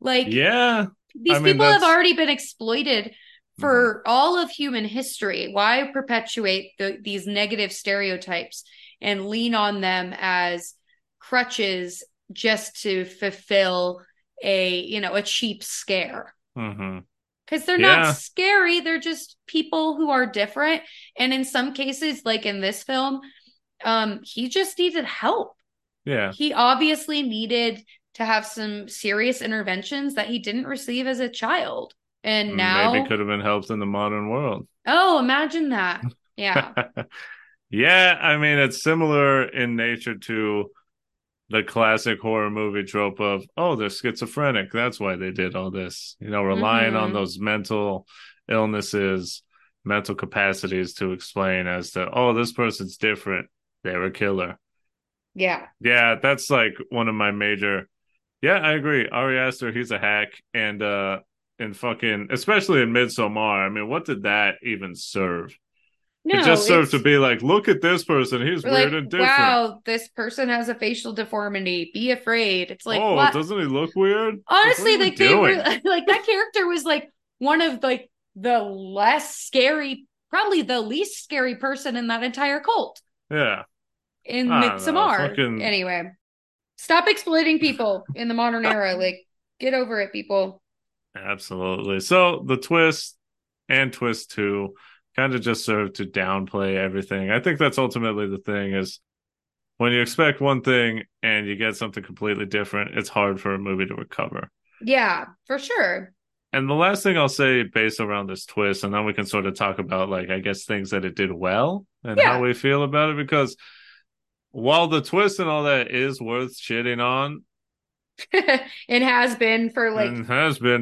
Like, yeah, these people have already been exploited for all of human history. Why perpetuate these negative stereotypes and lean on them as crutches just to fulfill a cheap scare? Because they're not scary. They're just people who are different. And in some cases, like in this film, he just needed help. Yeah, he obviously needed to have some serious interventions that he didn't receive as a child. And now maybe could have been helped in the modern world. Oh, imagine that. Yeah. Yeah. I mean, it's similar in nature to the classic horror movie trope of, oh, they're schizophrenic. That's why they did all this, relying on those mental illnesses, mental capacities to explain as to, oh, this person's different. They're a killer. Yeah. Yeah, that's like one of my major... Yeah, I agree. Ari Aster, he's a hack. And especially in Midsommar, I mean, what did that even serve? No, it just served to be like, look at this person. He's weird and different. Wow, this person has a facial deformity. Be afraid. It's like, oh, what? Doesn't he look weird? Honestly, like they were, like that character was like one of like the less scary, probably the least scary person in that entire cult. Yeah. In Midsommar. Anyway, stop exploiting people in the modern era. Like, get over it, people. Absolutely. So the twist and twist 2 kind of just serve to downplay everything. I think that's ultimately the thing, is when you expect one thing and you get something completely different, it's hard for a movie to recover. Yeah, for sure. And the last thing I'll say based around this twist, and then we can sort of talk about, like, I guess things that it did well and how we feel about it, because while the twist and all that is worth shitting on, it has been for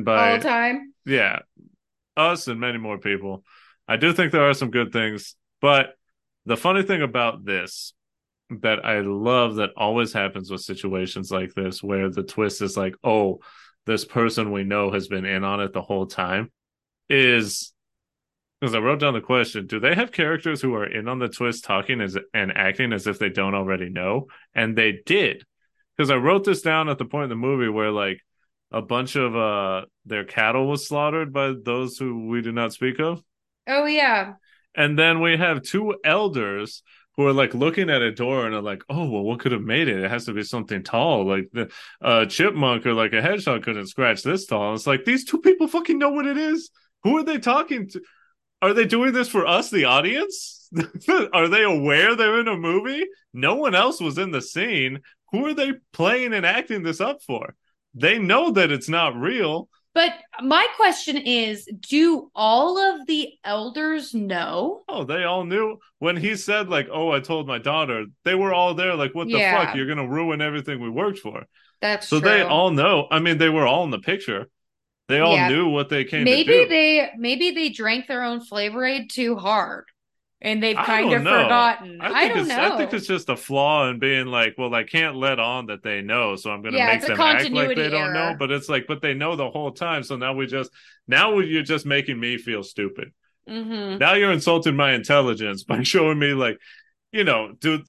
by all time. Yeah. Us and many more people. I do think there are some good things, but the funny thing about this that I love that always happens with situations like this, where the twist is like, oh, this person we know has been in on it the whole time, is, because I wrote down the question, do they have characters who are in on the twist talking and acting as if they don't already know? And they did. Because I wrote this down at the point in the movie where, like, a bunch of their cattle was slaughtered by those who we do not speak of. Oh, yeah. And then we have two elders who are, like, looking at a door and are like, oh, well, what could have made it? It has to be something tall. Like, the chipmunk or, like, a hedgehog couldn't scratch this tall. And it's like, these two people fucking know what it is. Who are they talking to? Are they doing this for us, the audience? Are they aware they're in a movie? No one else was in the scene. Who are they playing and acting this up for? They know that it's not real. But my question is, do all of the elders know? Oh, they all knew. When he said, like, oh, I told my daughter, they were all there, like, what the fuck? You're going to ruin everything we worked for. That's so true. They all know. I mean, they were all in the picture. They all knew what they came to do. Maybe they drank their own Flavor Aid too hard, and they've kind of forgotten. I think it's just a flaw in being like, well, I can't let on that they know, so I'm going to make them act like they don't know. But it's like, but they know the whole time, so now you're just making me feel stupid. Mm-hmm. Now you're insulting my intelligence by showing me, like, you know, dude,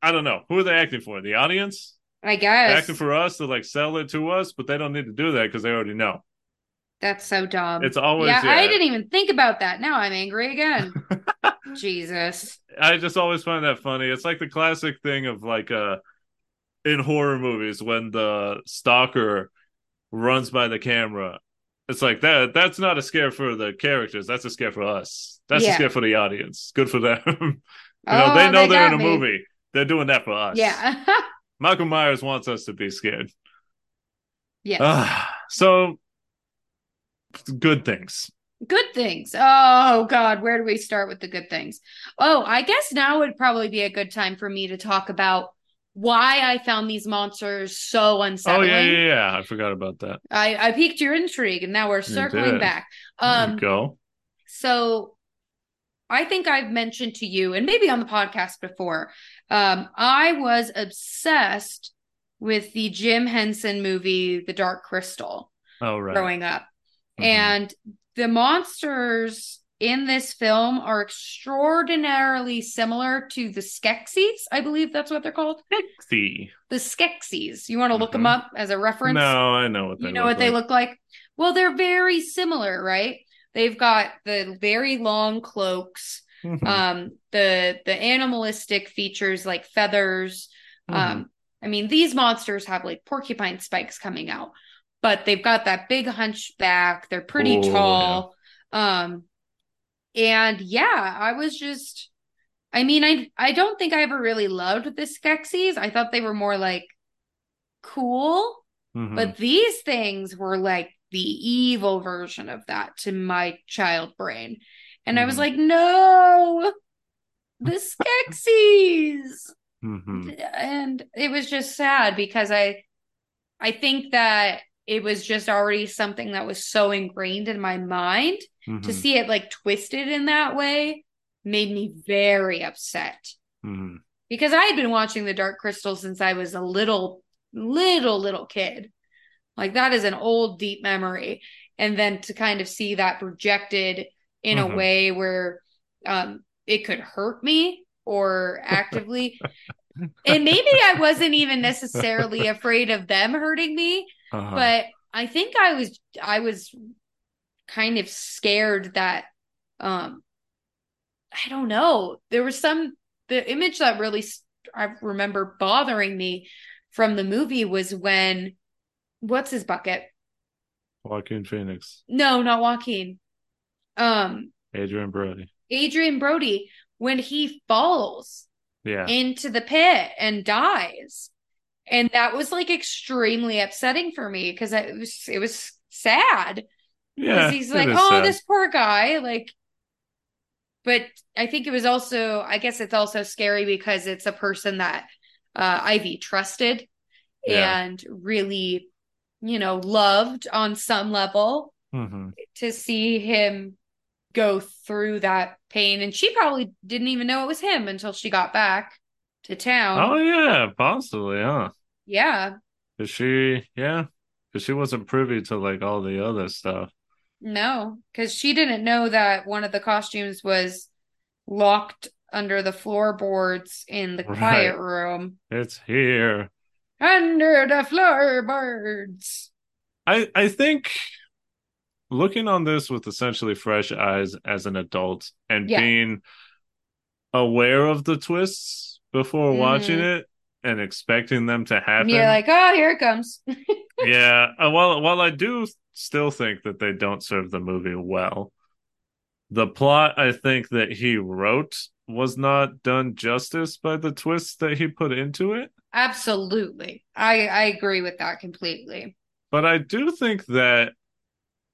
I don't know. Who are they acting for? The audience? I guess. They're acting for us to, like, sell it to us, but they don't need to do that because they already know. That's so dumb. It's always... Yeah, I didn't even think about that. Now I'm angry again. Jesus. I just always find that funny. It's like the classic thing of, like, in horror movies when the stalker runs by the camera. It's like, that's not a scare for the characters. That's a scare for us. That's a scare for the audience. Good for them. They know they're in a movie. They're doing that for us. Yeah. Michael Myers wants us to be scared. Yeah. So... Good things. Oh, God. Where do we start with the good things? Oh, I guess now would probably be a good time for me to talk about why I found these monsters so unsettling. Oh, yeah. I forgot about that. I piqued your intrigue, and now we're circling back. There you go. So I think I've mentioned to you, and maybe on the podcast before, I was obsessed with the Jim Henson movie, The Dark Crystal, growing up. Mm-hmm. And the monsters in this film are extraordinarily similar to the Skeksis. I believe that's what they're called. The Skeksis. You want to look them up as a reference? No, I know what they look like. You know what they look like? Well, they're very similar, right? They've got the very long cloaks, the animalistic features like feathers. I mean, these monsters have, like, porcupine spikes coming out. But they've got that big hunchback. They're pretty tall. Yeah. I was just... I mean, I don't think I ever really loved the Skeksis. I thought they were more, like, cool. Mm-hmm. But these things were, like, the evil version of that to my child brain. And I was like, no! The Skeksis! And it was just sad because I think that... it was just already something that was so ingrained in my mind to see it, like, twisted in that way made me very upset because I had been watching The Dark Crystal since I was a little kid. Like, that is an old, deep memory. And then to kind of see that projected in a way where it could hurt me or actively, and maybe I wasn't even necessarily afraid of them hurting me. But I think I was kind of scared that, I don't know. There was the image that really, I remember bothering me from the movie was when, what's his bucket? Joaquin Phoenix. No, not Joaquin. Adrian Brody. When he falls into the pit and dies. And that was, like, extremely upsetting for me because it was sad. Yeah, he's like, oh, sad. This poor guy. Like, but I think it was also, I guess it's also scary because it's a person that Ivy trusted and really, you know, loved on some level. Mm-hmm. To see him go through that pain. And she probably didn't even know it was him until she got back to town. Oh, yeah, possibly, huh? Yeah. Because she wasn't privy to, like, all the other stuff. No, because she didn't know that one of the costumes was locked under the floorboards in the quiet room. It's here. Under the floorboards. I think looking on this with essentially fresh eyes as an adult and being aware of the twists before watching it and expecting them to happen. You're like, oh, here it comes. While I do still think that they don't serve the movie well, the plot I think that he wrote was not done justice by the twists that he put into it. Absolutely. I agree with that completely. But I do think that,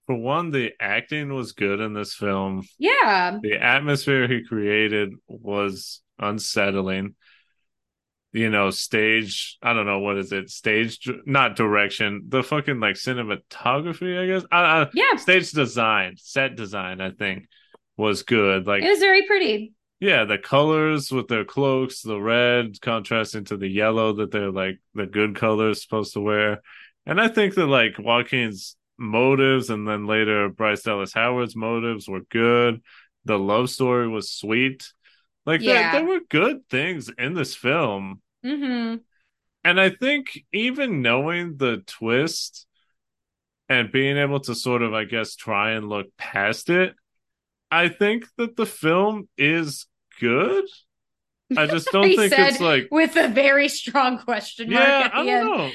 for one, the acting was good in this film. Yeah. The atmosphere he created was unsettling. You know, stage, I don't know, what is it? Stage, not direction, the fucking, like, cinematography, I guess? Stage design, set design, I think, was good. Like, it was very pretty. Yeah, the colors with their cloaks, the red contrasting to the yellow that they're, like, the good colors supposed to wear. And I think that, like, Joaquin's motives and then later Bryce Dallas Howard's motives were good. The love story was sweet. Like, there were good things in this film. Mm-hmm. And I think even knowing the twist and being able to sort of, I guess, try and look past it, I think that the film is good. I just don't think it's like, with a very strong question mark. Yeah, I don't know.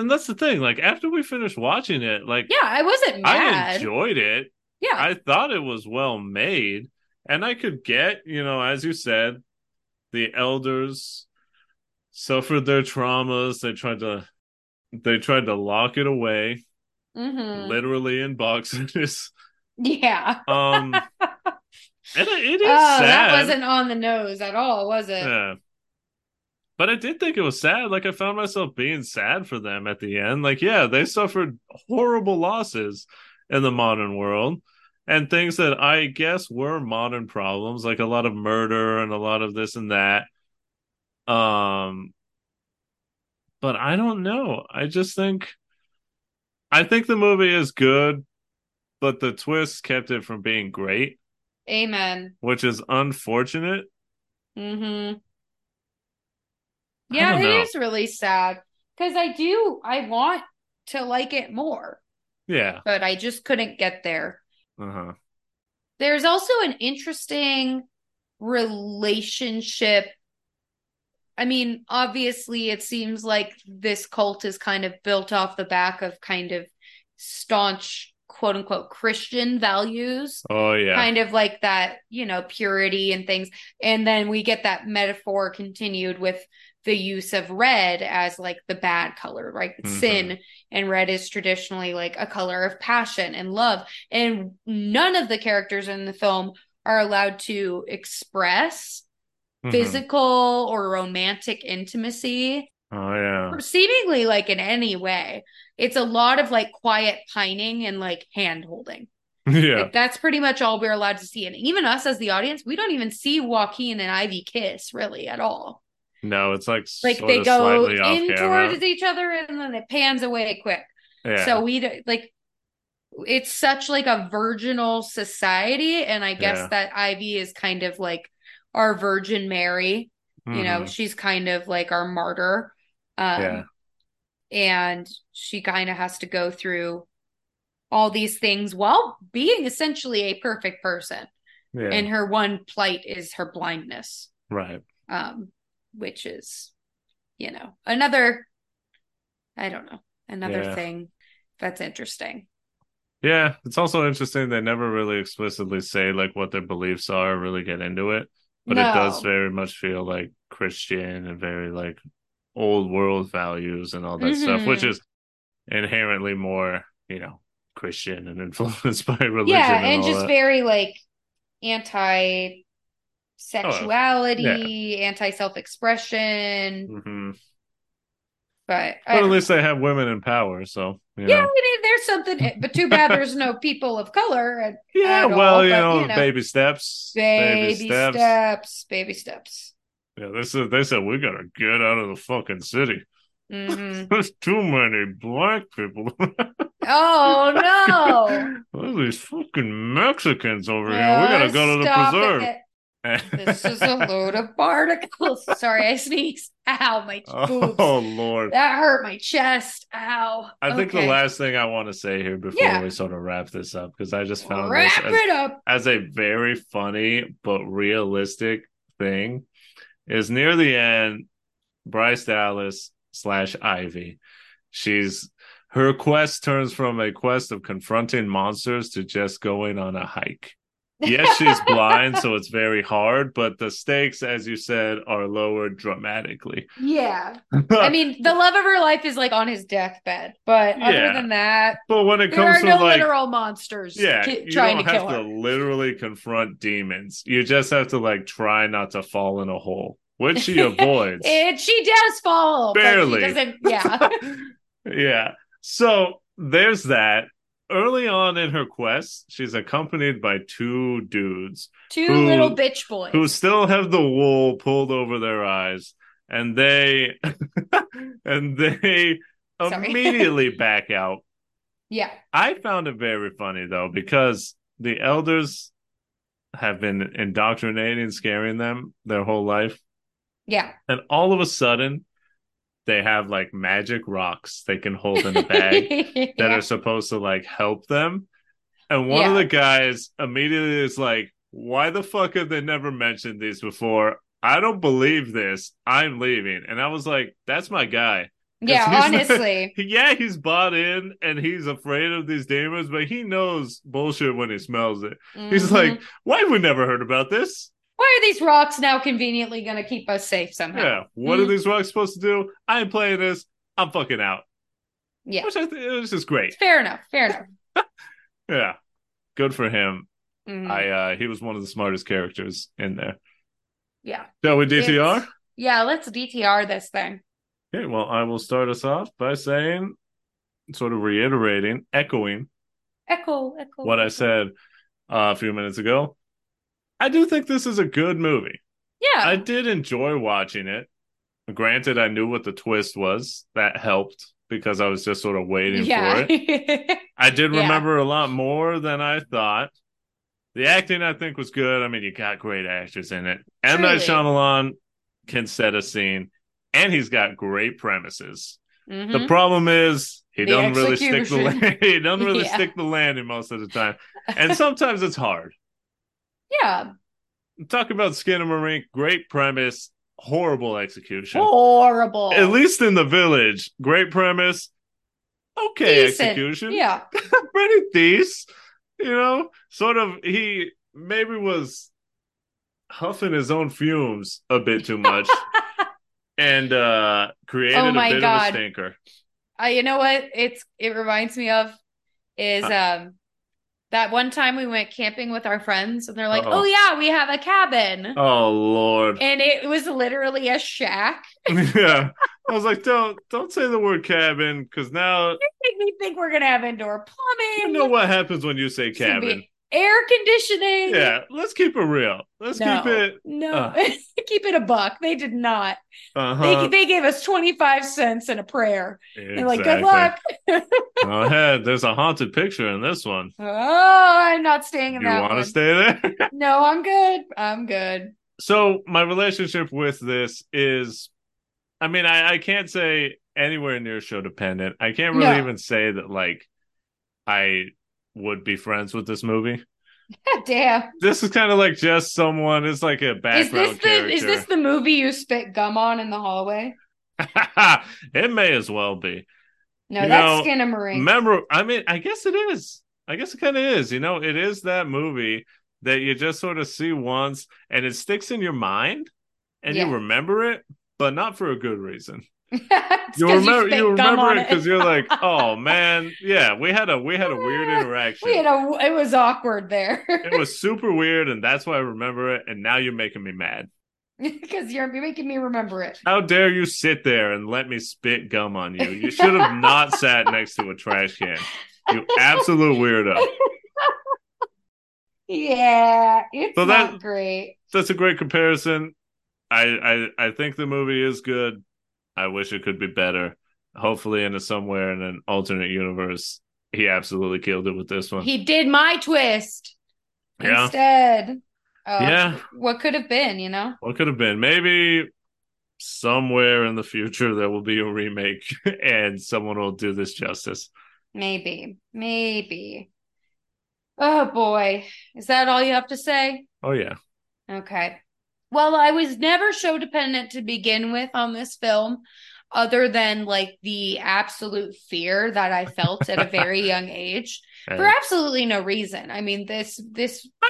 And that's the thing. Like, after we finished watching it, like, I wasn't mad. I enjoyed it. Yeah, I thought it was well made, and I could get, you know, as you said, the elders suffered their traumas. They tried to lock it away, literally in boxes. Yeah. It is sad. That wasn't on the nose at all, was it? Yeah. But I did think it was sad. Like, I found myself being sad for them at the end. Like, yeah, they suffered horrible losses in the modern world and things that I guess were modern problems, like a lot of murder and a lot of this and that. But I don't know. I think the movie is good, but the twists kept it from being great. Amen. Which is unfortunate. Mm-hmm. Yeah, it is really sad. Because I want to like it more. Yeah. But I just couldn't get there. Uh-huh. There's also an interesting relationship. I mean, obviously it seems like this cult is kind of built off the back of kind of staunch, quote unquote, Christian values. Oh, yeah. Kind of like that, you know, purity and things. And then we get that metaphor continued with the use of red as like the bad color, right? Mm-hmm. Sin. And red is traditionally like a color of passion and love. And none of the characters in the film are allowed to express physical or romantic intimacy. Oh, yeah. Seemingly, like, in any way. It's a lot of, like, quiet pining and, like, hand-holding. Yeah. Like, that's pretty much all we're allowed to see. And even us as the audience, we don't even see Joaquin and Ivy kiss, really, at all. No, it's, like they go in towards each other, and then it pans away quick. Yeah. So we, like, it's such, like, a virginal society, and I guess that Ivy is kind of, like, our Virgin Mary. Mm-hmm. You know, she's kind of, like, our martyr. And she kind of has to go through all these things while being essentially a perfect person. Yeah. And her one plight is her blindness. Right. Which is, you know, another thing that's interesting. Yeah. It's also interesting. They never really explicitly say, like, what their beliefs are or really get into it. But it does very much feel like Christian and very, like, old world values and all that stuff, which is inherently more, you know, Christian and influenced by religion. Yeah, and just that. Very like anti-sexuality, anti-self-expression. Mm-hmm. But at least they have women in power, so you know. I mean, there's something. But too bad there's no people of color. Baby steps. Yeah, they said we gotta get out of the fucking city. Mm-hmm. There's too many black people. Oh no! Look at these fucking Mexicans over here. We gotta go to the preserve. This is a load of particles. Sorry, I sneezed. Ow, my boobs. Oh, Lord. That hurt my chest. Ow. I think the last thing I want to say here before we sort of wrap this up, because I just found this as a very funny but realistic thing, is near the end, Bryce Dallas / Ivy. Her quest turns from a quest of confronting monsters to just going on a hike. Yes, she's blind, so it's very hard, but the stakes, as you said, are lowered dramatically. Yeah. I mean, the love of her life is like on his deathbed, but other than that, but when it comes to no like, literal monsters you don't have to literally confront demons. You just have to like try not to fall in a hole, which she avoids. And she does fall. Barely. But she doesn't, yeah. So there's that. Early on in her quest, she's accompanied by two dudes. Two little bitch boys. Who still have the wool pulled over their eyes. And they immediately back out. Yeah. I found it very funny, though, because the elders have been indoctrinating, scaring them their whole life. Yeah. And all of a sudden, they have like magic rocks they can hold in a bag that are supposed to like help them. And one of the guys immediately is like, why the fuck have they never mentioned these before? I don't believe this. I'm leaving. And I was like, that's my guy. Yeah, honestly. He's bought in and he's afraid of these demons, but he knows bullshit when he smells it. Mm-hmm. He's like, why have we never heard about this? Why are these rocks now conveniently going to keep us safe somehow? Yeah. What are these rocks supposed to do? I ain't playing this. I'm fucking out. Yeah. Which it was just great. Fair enough. Yeah. Good for him. Mm-hmm. He was one of the smartest characters in there. Yeah. Shall we DTR? Let's DTR this thing. Okay. Well, I will start us off by saying, sort of reiterating, echoing what I said a few minutes ago. I do think this is a good movie. Yeah. I did enjoy watching it. Granted, I knew what the twist was. That helped because I was just sort of waiting for it. I did remember a lot more than I thought. The acting, I think, was good. I mean, you got great actors in it. M. Night Shyamalan can set a scene, and he's got great premises. Mm-hmm. The problem is he doesn't really stick the landing most of the time. And sometimes it's hard. Yeah. Talk about Skinamarink. Great premise, horrible execution. Horrible. At least in The Village. Great premise, okay, decent execution. Yeah. Pretty decent. You know, sort of, he maybe was huffing his own fumes a bit too much and created a bit of a stinker. You know what it reminds me of is... that one time we went camping with our friends and they're like, uh-oh, oh yeah, we have a cabin. Oh Lord. And it was literally a shack. Yeah. I was like, don't say the word cabin, because now you make me think we're gonna have indoor plumbing. You know what happens when you say cabin. Air conditioning. Yeah, let's keep it real. Keep it a buck. They did not. Uh-huh. They gave us 25 cents and a prayer. Exactly. They're like, good luck. Go ahead. There's a haunted picture in this one. Oh, I'm not staying in that one. You want to stay there? No, I'm good. I'm good. So my relationship with this is, I mean, I can't say anywhere near show dependent. I can't really even say that like I would be friends with this movie. Damn. This is kind of like just someone. It's like a background character. Is this the movie you spit gum on in the hallway? It may as well be. No, that's Skinamarink. Remember, I mean, I guess it is. I guess it kind of is. You know, it is that movie that you just sort of see once and it sticks in your mind and you remember it, but not for a good reason. you remember it because you're like, oh man, yeah, we had a weird interaction. It was awkward there. It was super weird, and that's why I remember it. And now you're making me mad because you're making me remember it. How dare you sit there and let me spit gum on you? You should have not sat next to a trash can. You absolute weirdo. Yeah, it's so not great. That's a great comparison. I think the movie is good. I wish it could be better. Hopefully somewhere in an alternate universe, he absolutely killed it with this one. He did my twist instead. Yeah. What could have been, you know? What could have been? Maybe somewhere in the future there will be a remake and someone will do this justice. Maybe. Oh, boy. Is that all you have to say? Oh, yeah. Okay. Well, I was never show dependent to begin with on this film, other than like the absolute fear that I felt at a very young age for absolutely no reason. I mean, this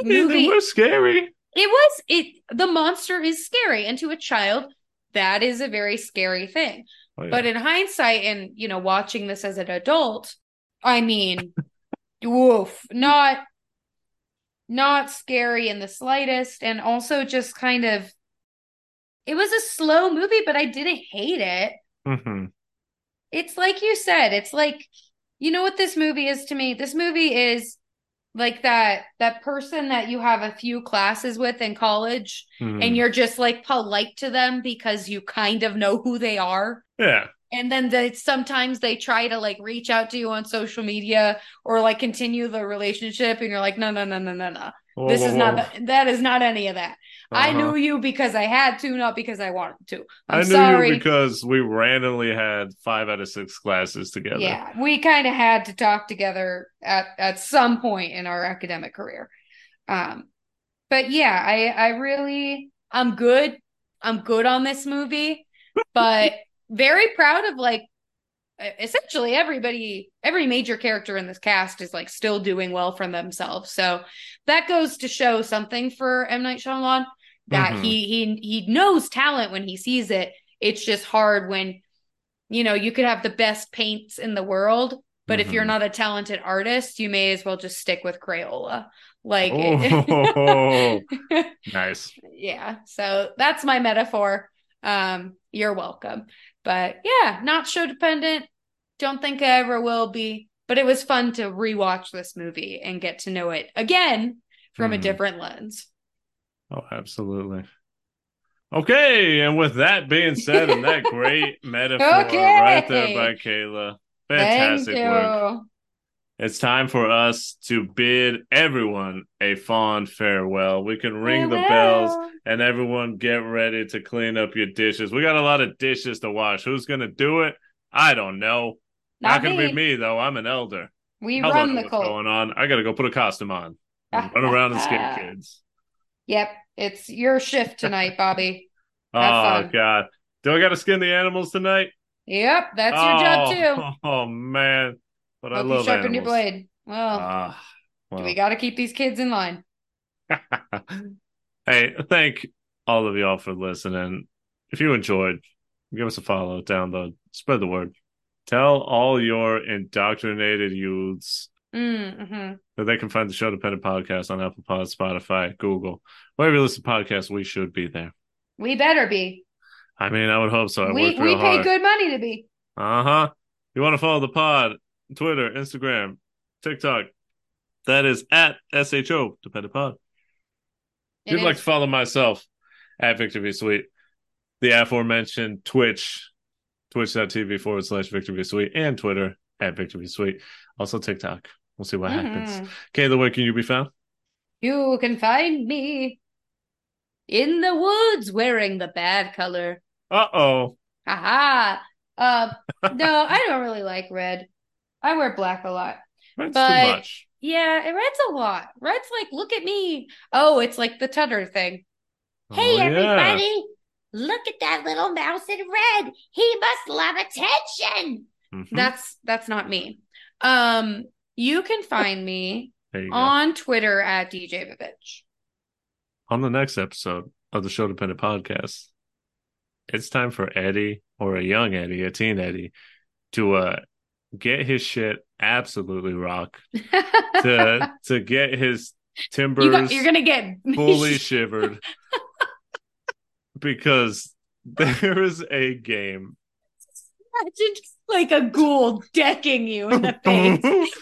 movie was scary. The monster is scary. And to a child, that is a very scary thing. Oh, yeah. But in hindsight and, you know, watching this as an adult, I mean, woof, not scary in the slightest. And also just kind of, it was a slow movie, but I didn't hate it. Mm-hmm. It's like you said, it's like, you know what this movie is to me? This movie is like that person that you have a few classes with in college, mm-hmm. and you're just like polite to them because you kind of know who they are. Yeah. And then sometimes they try to like reach out to you on social media or like continue the relationship. And you're like, no. Whoa, this is not, that is not any of that. Uh-huh. I knew you because I had to, not because I wanted to. I knew you because we randomly had 5 out of 6 classes together. Yeah. We kind of had to talk together at some point in our academic career. But yeah, I'm good on this movie, but very proud of like essentially every major character in this cast is like still doing well for themselves. So that goes to show something for M. Night Shyamalan, that mm-hmm. he knows talent when he sees it. It's just hard when, you know, you could have the best paints in the world, but mm-hmm. if you're not a talented artist, you may as well just stick with Crayola. Like, nice. Yeah. So that's my metaphor. You're welcome. But yeah, not show dependent. Don't think I ever will be. But it was fun to rewatch this movie and get to know it again from a different lens. Oh, absolutely. Okay. And with that being said, and that great metaphor right there by Kayla. Fantastic work. It's time for us to bid everyone a fond farewell. We can ring the bells and everyone get ready to clean up your dishes. We got a lot of dishes to wash. Who's going to do it? I don't know. Not going to be me, though. I'm an elder. We run the cold. Going on? I got to go put a costume on and run around and scare kids. Yep. It's your shift tonight, Bobby. Have fun. God. Do I got to skin the animals tonight? Yep. That's your job, too. Oh, man. But I love you sharpened your blade. Well, we got to keep these kids in line. Hey, thank all of y'all for listening. If you enjoyed, give us a follow, download, spread the word. Tell all your indoctrinated youths that they can find the Show Dependent Podcast on Apple Pod, Spotify, Google. Wherever you listen to podcasts, we should be there. We better be. I mean, I would hope so. We pay good money to be. Uh-huh. You want to follow the pod? Twitter, Instagram, TikTok. That is at SHO Dependent Pod. If you'd like to follow myself at Victor V Sweet, the aforementioned Twitch, twitch.tv/Victor V Sweet, and Twitter at Victor V Sweet. Also TikTok. We'll see what happens. Kayla, where can you be found? You can find me in the woods wearing the bad color. Uh-oh. Aha. No, I don't really like red. I wear black a lot. Red's too much. Yeah, red's a lot. Red's like, look at me. Oh, it's like the Tutter thing. Oh, hey, everybody. Yeah. Look at that little mouse in red. He must love attention. Mm-hmm. That's not me. You can find me on Twitter at DJ Vivitch. On the next episode of the Show Dependent Podcast, it's time for Eddie, or a young Eddie, a teen Eddie, to get his shit absolutely rock, to get his timbers you're gonna get fully shivered, because there is a game. Imagine like a ghoul decking you in the face.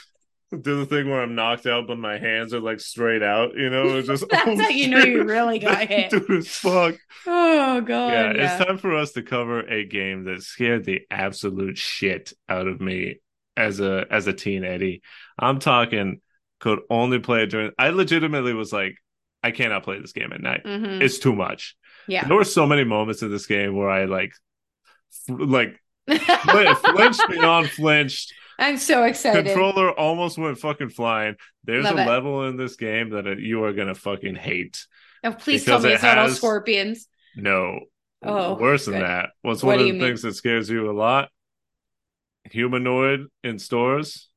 Do the thing where I'm knocked out, but my hands are like straight out, you know? Just, that's how you know you really got hit. Dude, it's fuck. Oh, God. Yeah, it's time for us to cover a game that scared the absolute shit out of me as a teen Eddie. I'm talking, could only play it during... I legitimately was like, I cannot play this game at night. Mm-hmm. It's too much. Yeah. There were so many moments in this game where I like flinched beyond flinched. I'm so excited. Controller almost went fucking flying. There's Love a it. Level in this game that you are going to fucking hate. Oh, please tell me it's not all scorpions. No. Oh, worse than that. What's one of the things that scares you a lot? Humanoid in stores.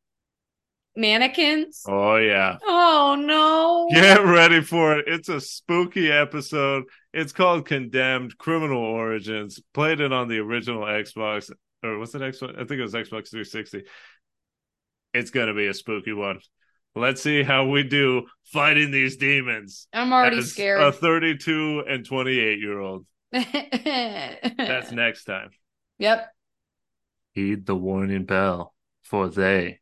Mannequins. Oh, yeah. Oh, no. Get ready for it. It's a spooky episode. It's called Condemned Criminal Origins. Played it on the original Xbox. Or what's the next one? I think it was Xbox 360. It's going to be a spooky one. Let's see how we do fighting these demons. I'm already scared. A 32 and 28-year-old. That's next time. Yep. Heed the warning bell, for they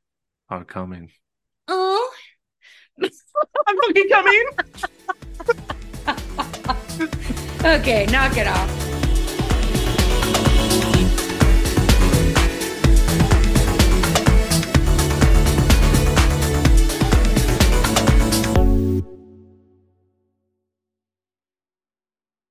are coming. Oh. I'm fucking coming. Okay, knock it off.